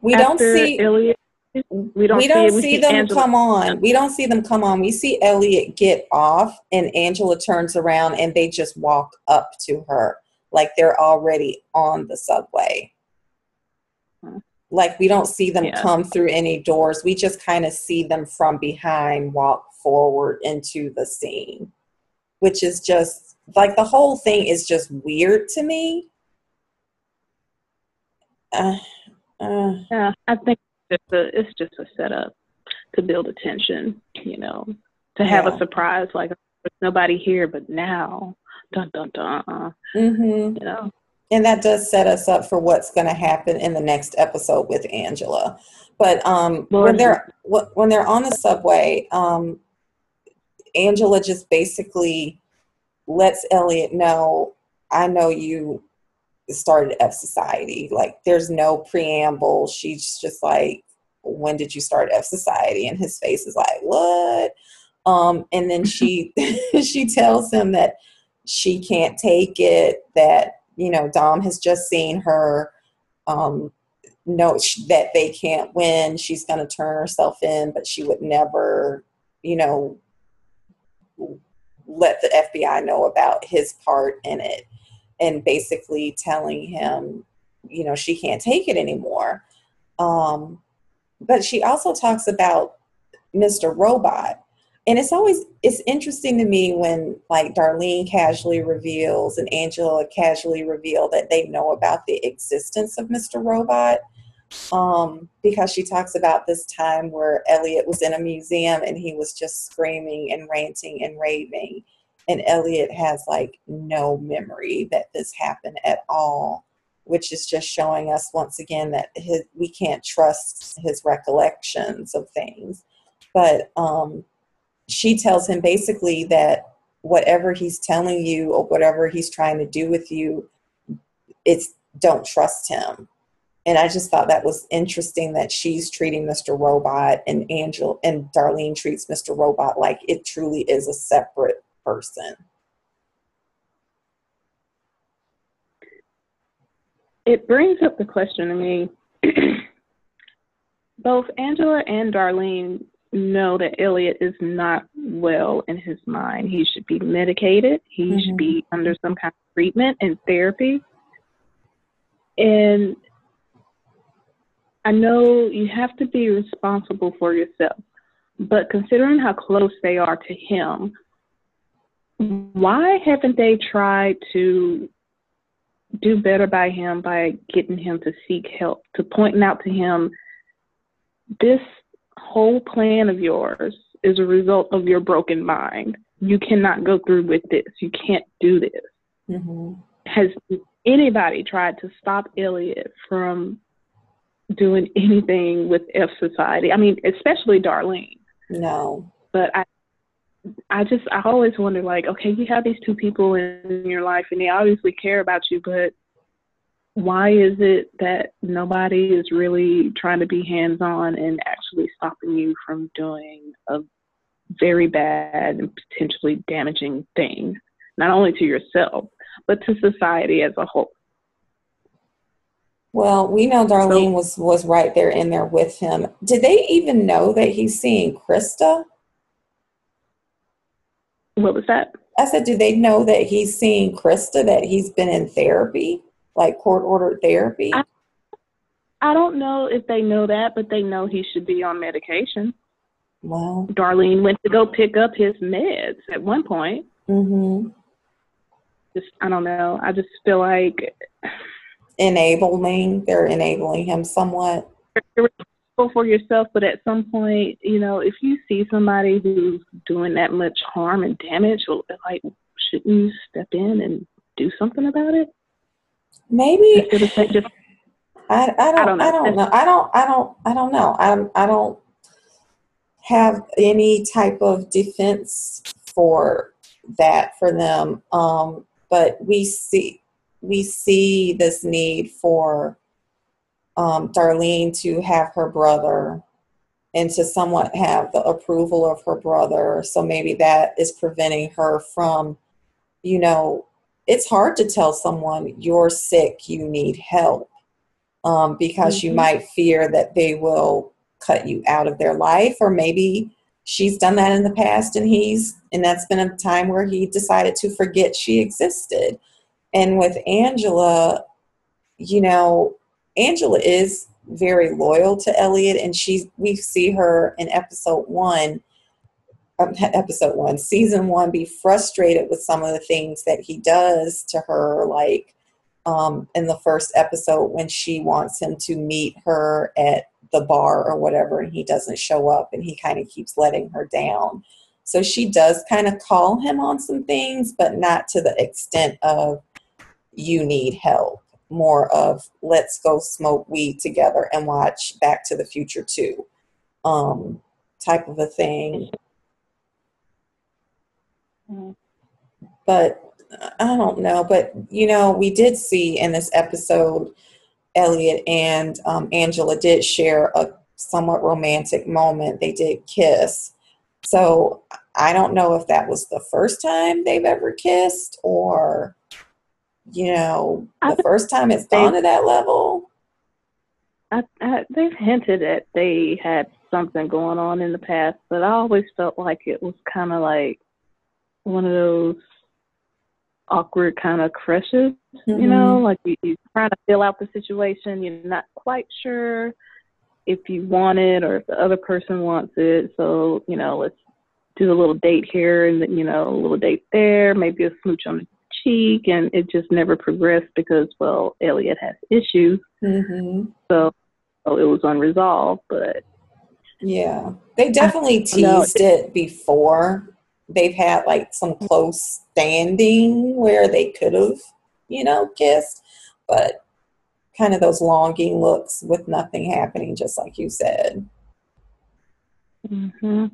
We don't see them come on. We see Elliot get off and Angela turns around and they just walk up to her like they're already on the subway. Like we don't see them come through any doors. We just kind of see them from behind walk forward into the scene, which is just like the whole thing is just weird to me. Yeah, I think it's just a setup to build attention, you know, to have a surprise like there's nobody here but now. Dun, dun, dun. You know? And that does set us up for what's going to happen in the next episode with Angela. But when they're on the subway, Angela just basically lets Elliot know, I know you started F Society. Like, there's no preamble. She's just like, when did you start F Society? And his face is like, what? And then she she tells him that she can't take it, that, you know, Dom has just seen her, that they can't win. She's going to turn herself in, but she would never, you know, let the FBI know about his part in it, and basically telling him, you know, she can't take it anymore. But she also talks about Mr. Robot. And it's interesting to me when, like, Darlene casually reveals and Angela casually reveal that they know about the existence of Mr. Robot, because she talks about this time where Elliot was in a museum and he was just screaming and ranting and raving, and Elliot has, like, no memory that this happened at all, which is just showing us once again that we can't trust his recollections of things. But she tells him basically that whatever he's telling you or whatever he's trying to do with you, don't trust him. And I just thought that was interesting that she's treating Mr. Robot, and Angela and Darlene treats Mr. Robot like it truly is a separate person. It brings up the question to me, both Angela and Darlene know that Elliot is not well in his mind. He should be medicated. He should be under some kind of treatment and therapy. And I know you have to be responsible for yourself, but considering how close they are to him, why haven't they tried to do better by him, by getting him to seek help, to pointing out to him, this whole plan of yours is a result of your broken mind. You cannot go through with this. You can't do this. Has anybody tried to stop Elliot from doing anything with F Society? I mean, especially Darlene. No. But I always wonder, like, okay, you have these two people in your life and they obviously care about you, but why is it that nobody is really trying to be hands-on and actually stopping you from doing a very bad and potentially damaging thing, not only to yourself, but to society as a whole? Well, we know Darlene was right there in there with him. Did they even know that he's seeing Krista? What was that? I said, do they know that he's seeing Krista, that he's been in therapy? Like court-ordered therapy? I don't know if they know that, but they know he should be on medication. Wow. Darlene went to go pick up his meds at one point. I don't know. I just feel like... Enabling. They're enabling him somewhat. You're responsible for yourself, but at some point, you know, if you see somebody who's doing that much harm and damage, like, shouldn't you step in and do something about it? Maybe I don't know. I don't have any type of defense for that for them. But we see this need for Darlene to have her brother and to somewhat have the approval of her brother. So maybe that is preventing her from, you know. It's hard to tell someone you're sick, you need help, because you might fear that they will cut you out of their life, or maybe she's done that in the past and that's been a time where he decided to forget she existed. And with Angela, you know, Angela is very loyal to Elliot, and we see her in episode 1 season 1, be frustrated with some of the things that he does to her, like in the first episode when she wants him to meet her at the bar or whatever, and he doesn't show up, and he kind of keeps letting her down. So she does kind of call him on some things, but not to the extent of you need help. More of let's go smoke weed together and watch Back to the Future 2 type of a thing. But I don't know. But, you know, we did see in this episode, Elliot and Angela did share a somewhat romantic moment. They did kiss. So I don't know if that was the first time they've ever kissed or, you know, the first time it's gone to that level. They've hinted that they had something going on in the past, but I always felt like it was kind of like one of those awkward kind of crushes, mm-hmm. you know, like you're trying to fill out the situation. You're not quite sure if you want it or if the other person wants it. So, you know, let's do a little date here and, you know, a little date there, maybe a smooch on the cheek. And it just never progressed because, well, Elliot has issues. Mm-hmm. So it was unresolved, but. Yeah, they definitely teased it before. They've had like some close standing where they could have, you know, kissed, but kind of those longing looks with nothing happening, just like you said. Mm-hmm.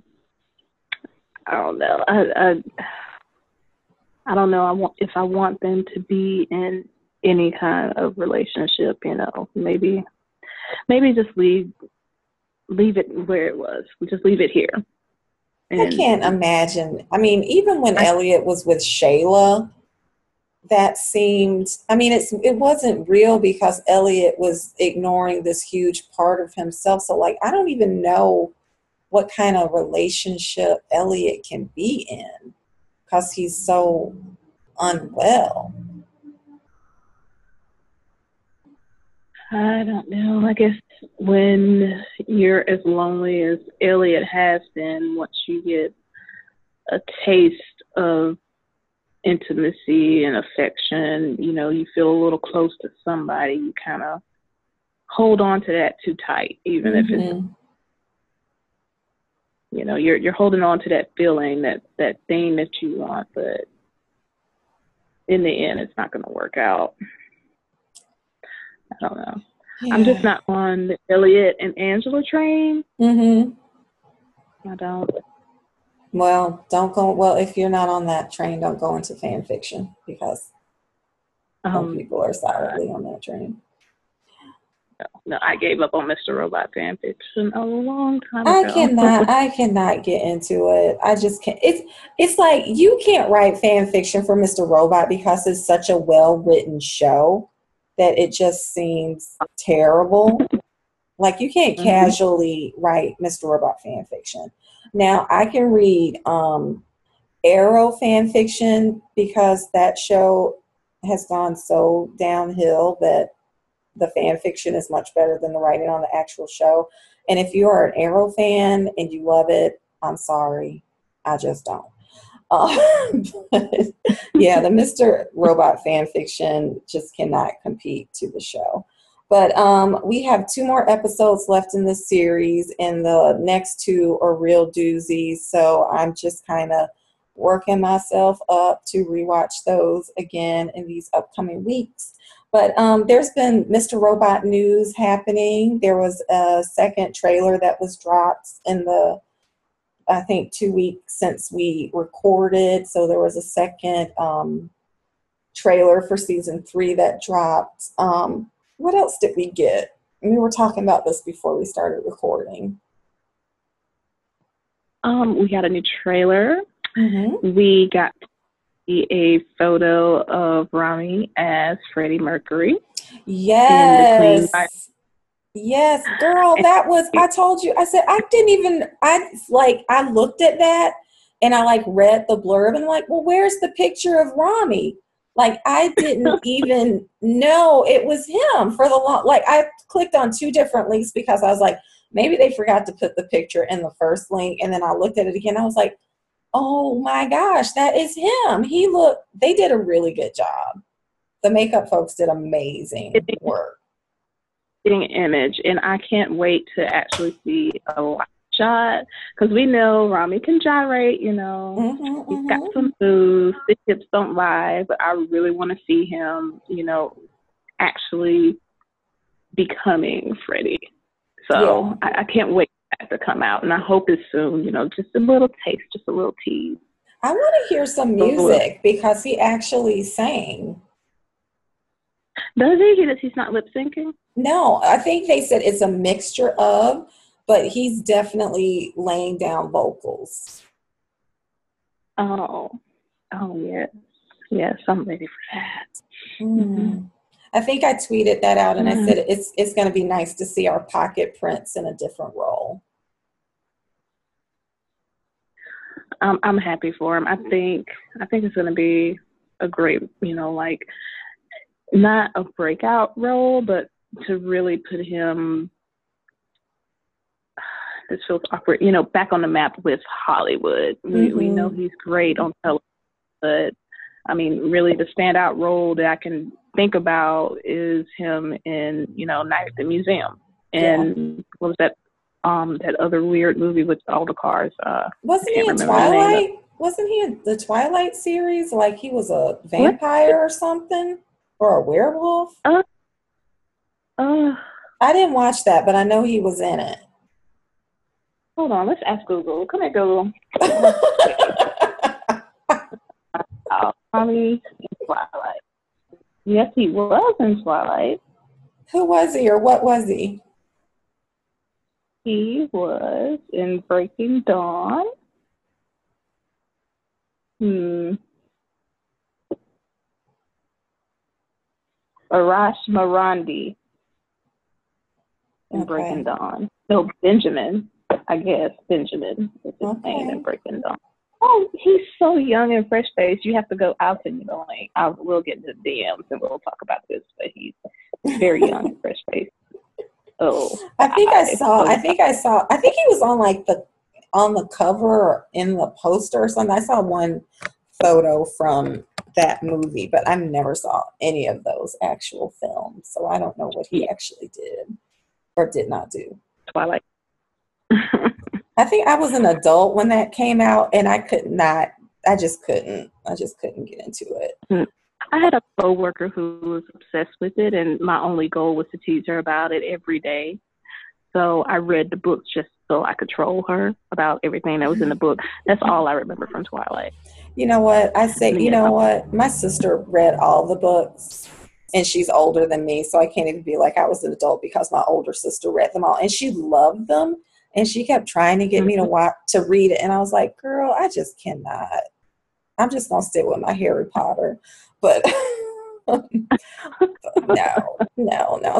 I don't know. I don't know. I want them to be in any kind of relationship, you know, maybe just leave it where it was. Just leave it here. I can't imagine. I mean, even when Elliot was with Shayla, that seemed, I mean, it wasn't real because Elliot was ignoring this huge part of himself. So, like, I don't even know what kind of relationship Elliot can be in because he's so unwell. I don't know. I guess when you're as lonely as Elliot has been, once you get a taste of intimacy and affection, you know, you feel a little close to somebody, you kind of hold on to that too tight, even mm-hmm. if it's, you know, you're holding on to that feeling, that thing that you want, but in the end, it's not going to work out. I don't know. Yeah. I'm just not on the Elliot and Angela train. Mm-hmm. I don't. Well, don't go. Well, if you're not on that train, don't go into fan fiction because people are solidly on that train. No, I gave up on Mr. Robot fan fiction a long time ago. I cannot get into it. I just can't. It's like you can't write fan fiction for Mr. Robot because it's such a well-written show that it just seems terrible. Like you can't mm-hmm. casually write Mr. Robot fan fiction. Now I can read Arrow fan fiction because that show has gone so downhill that the fan fiction is much better than the writing on the actual show. And if you are an Arrow fan and you love it, I'm sorry. I just don't. Yeah, the Mr. Robot fan fiction just cannot compete to the show. But we have 2 more episodes left in this series, and the next 2 are real doozies. So I'm just kind of working myself up to rewatch those again in these upcoming weeks. But there's been Mr. Robot news happening. There was a second trailer that was dropped in the, I think, 2 weeks since we recorded. So there was a second trailer for season 3 that dropped. What else did we get? And we were talking about this before we started recording. We got a new trailer. Mm-hmm. We got a photo of Rami as Freddie Mercury. Yes. Yes, girl, that was, I told you, I said, I looked at that and I like read the blurb and like, well, where's the picture of Rami? Like, I didn't even know it was him for the long, like I clicked on 2 different links because I was like, maybe they forgot to put the picture in the first link. And then I looked at it again. I was like, oh my gosh, that is him. He looked, they did a really good job. The makeup folks did amazing work. Getting an image, and I can't wait to actually see a live shot, because we know Rami can gyrate, you know, he's got some moves, the hips don't lie, but I really want to see him, you know, actually becoming Freddy. So yeah. I can't wait for that to come out, and I hope it's soon, you know, just a little taste, just a little tease. I want to hear some music because he actually sang. Does he? That he's not lip syncing? No, I think they said it's a mixture of, but he's definitely laying down vocals. Oh yes, yes, I'm ready for that. I think I tweeted that out, and I said it's going to be nice to see our pocket prints in a different role. I'm happy for him. I think it's going to be a great, you know, like, not a breakout role, but to really put him, this feels awkward, you know, back on the map with Hollywood. We know he's great on television, but I mean, really the standout role that I can think about is him in, you know, Night at the Museum. And what was that, that other weird movie with all the cars? Wasn't he in Twilight? Wasn't he in the Twilight series? Like he was a vampire or something? Or a werewolf? I didn't watch that, but I know he was in it. Hold on, let's ask Google. Come here, Google. Rami in Twilight. Yes, he was in Twilight. Who was he, or what was he? He was in Breaking Dawn. Arash Marandi in Breaking Dawn. No, Benjamin, I guess. Benjamin is his name in Breaking Dawn. Oh, he's so young and fresh-faced. You have to go out and, you know, like, we'll get into the DMs and we'll talk about this, but he's very young and fresh-faced. Oh, I think he was on, like, on the cover or in the poster or something. I saw one photo from that movie, but I never saw any of those actual films, so I don't know what he actually did or did not do. Twilight. I think I was an adult when that came out, and I just couldn't get into it. I had a coworker who was obsessed with it, and my only goal was to tease her about it every day. So I read the book just so I could troll her about everything that was in the book. That's all I remember from Twilight. You know what? I say, you know what? My sister read all the books, and she's older than me, so I can't even be like I was an adult because my older sister read them all, and she loved them, and she kept trying to get me to read it, and I was like, girl, I just cannot. I'm just going to stick with my Harry Potter, but no.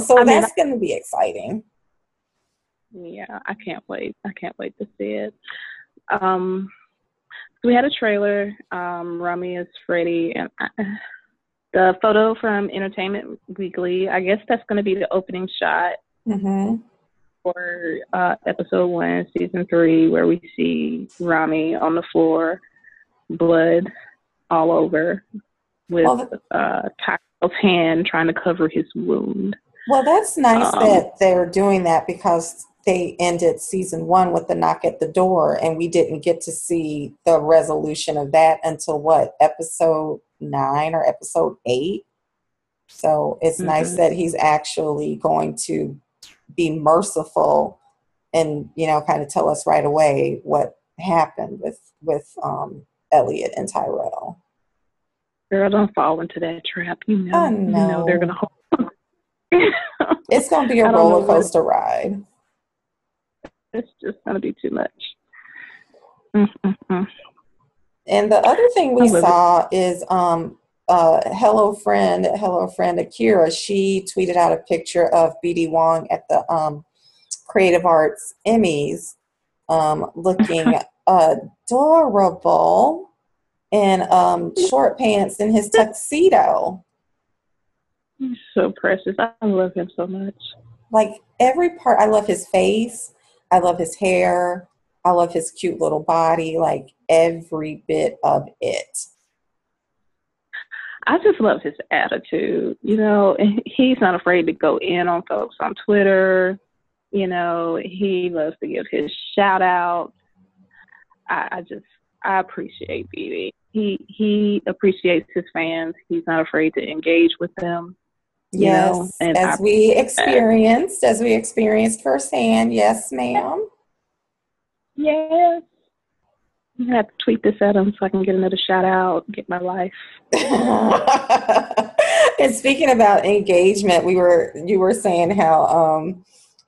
So that's going to be exciting. Yeah, I can't wait. I can't wait to see it. We had a trailer, Rami is Freddy, and the photo from Entertainment Weekly, I guess that's going to be the opening shot for episode 1, season 3, where we see Rami on the floor, blood all over, with Tyrell's hand trying to cover his wound. Well, that's nice that they're doing that, because they ended season 1 with the knock at the door, and we didn't get to see the resolution of that until episode 9 or episode 8. So it's nice that he's actually going to be merciful and, you know, kind of tell us right away what happened with Elliot and Tyrell. Girl, don't fall into that trap. You know they're gonna hold on. It's gonna be a roller coaster ride. It's just going to be too much. And the other thing we saw is Hello Friend Akira. She tweeted out a picture of BD Wong at the Creative Arts Emmys, looking adorable in short pants in his tuxedo. He's so precious. I love him so much. Like every part. I love his face. I love his hair. I love his cute little body, like every bit of it. I just love his attitude, you know, and he's not afraid to go in on folks on Twitter. You know, he loves to give his shout out. I appreciate BB. He appreciates his fans. He's not afraid to engage with them. Yes, know, and as we experienced firsthand. Yes, ma'am. Yes. I'm gonna have to tweet this at him so I can get another shout out, get my life. And speaking about engagement, you were saying how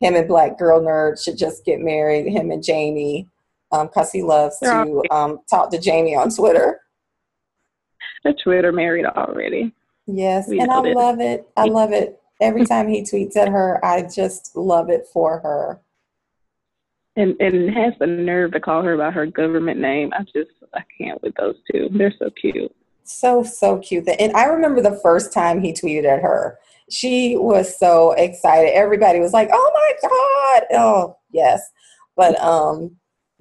him and Black Girl Nerd should just get married, him and Jamie, because he loves to talk to Jamie on Twitter. They're Twitter married already. Yes, and I love it. I love it. Every time he tweets at her, I just love it for her. And has the nerve to call her by her government name. I can't with those two. They're so cute. So cute. And I remember the first time he tweeted at her. She was so excited. Everybody was like, oh my God. Oh, yes. But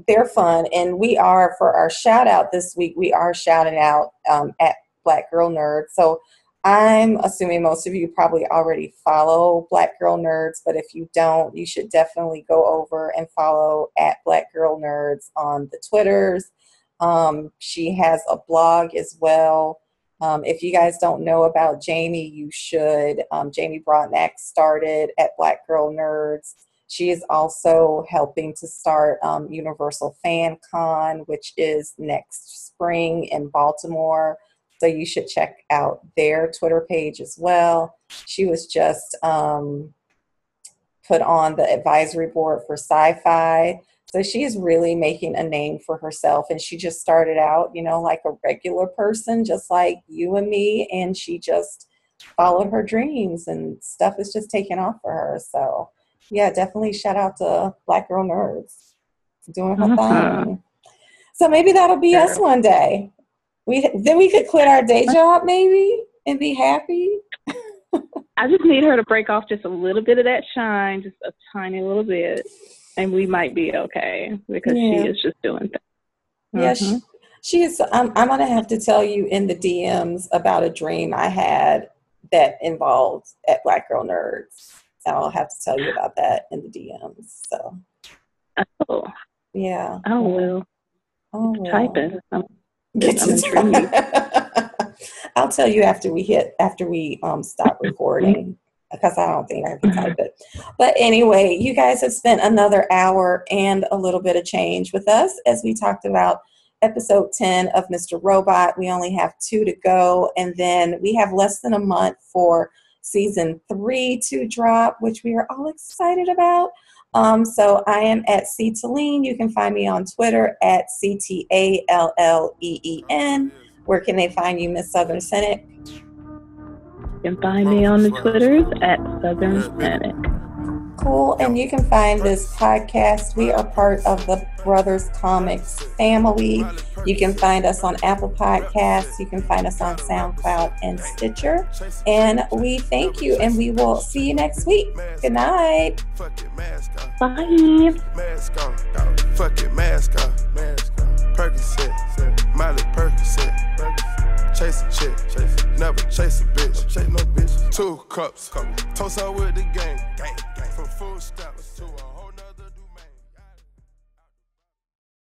they're fun. And we are, for our shout out this week, we are shouting out at Black Girl Nerds. So I'm assuming most of you probably already follow Black Girl Nerds, but if you don't, you should definitely go over and follow at Black Girl Nerds on the Twitters. She has a blog as well. If you guys don't know about Jamie, you should. Jamie Brotnack started at Black Girl Nerds. She is also helping to start Universal Fan Con, which is next spring in Baltimore. So you should check out their Twitter page as well. She was just put on the advisory board for sci-fi. So she is really making a name for herself. And she just started out, you know, like a regular person, just like you and me. And she just followed her dreams and stuff is just taking off for her. So, yeah, definitely shout out to Black Girl Nerds doing her thing. So maybe that'll be us one day. Then we could quit our day job maybe and be happy. I just need her to break off just a little bit of that shine, just a tiny little bit, and we might be okay because she is just doing things. Yeah, she is. I'm going to have to tell you in the DMs about a dream I had that involved at Black Girl Nerds. I'll have to tell you about that in the DMs. So. Oh. Yeah. Oh, well. Oh, well. Typing. I'll tell you after we stop recording because I don't think I can type it. But anyway, you guys have spent another hour and a little bit of change with us as we talked about episode 10 of Mr. Robot. We only have 2 to go, and then we have less than a month for season 3 to drop, which we are all excited about. So I am at CeeTaleen. You can find me on Twitter at CTALLEEN. Where can they find you, Miss Southern Cynic? You can find me on the Twitters at Southern Cynic. Cool. And you can find this podcast. We are part of the Brothers Comics family. You can find us on Apple Podcasts. You can find us on SoundCloud and Stitcher. And we thank you, and we will see you next week. Good night. Bye. Mask on. Fuck it, mask on. Percocet. Miley Percocet. Chase a chick. Never chase a bitch. Chase no bitch. 2 cups. Toast out with the gang. Gang. From food.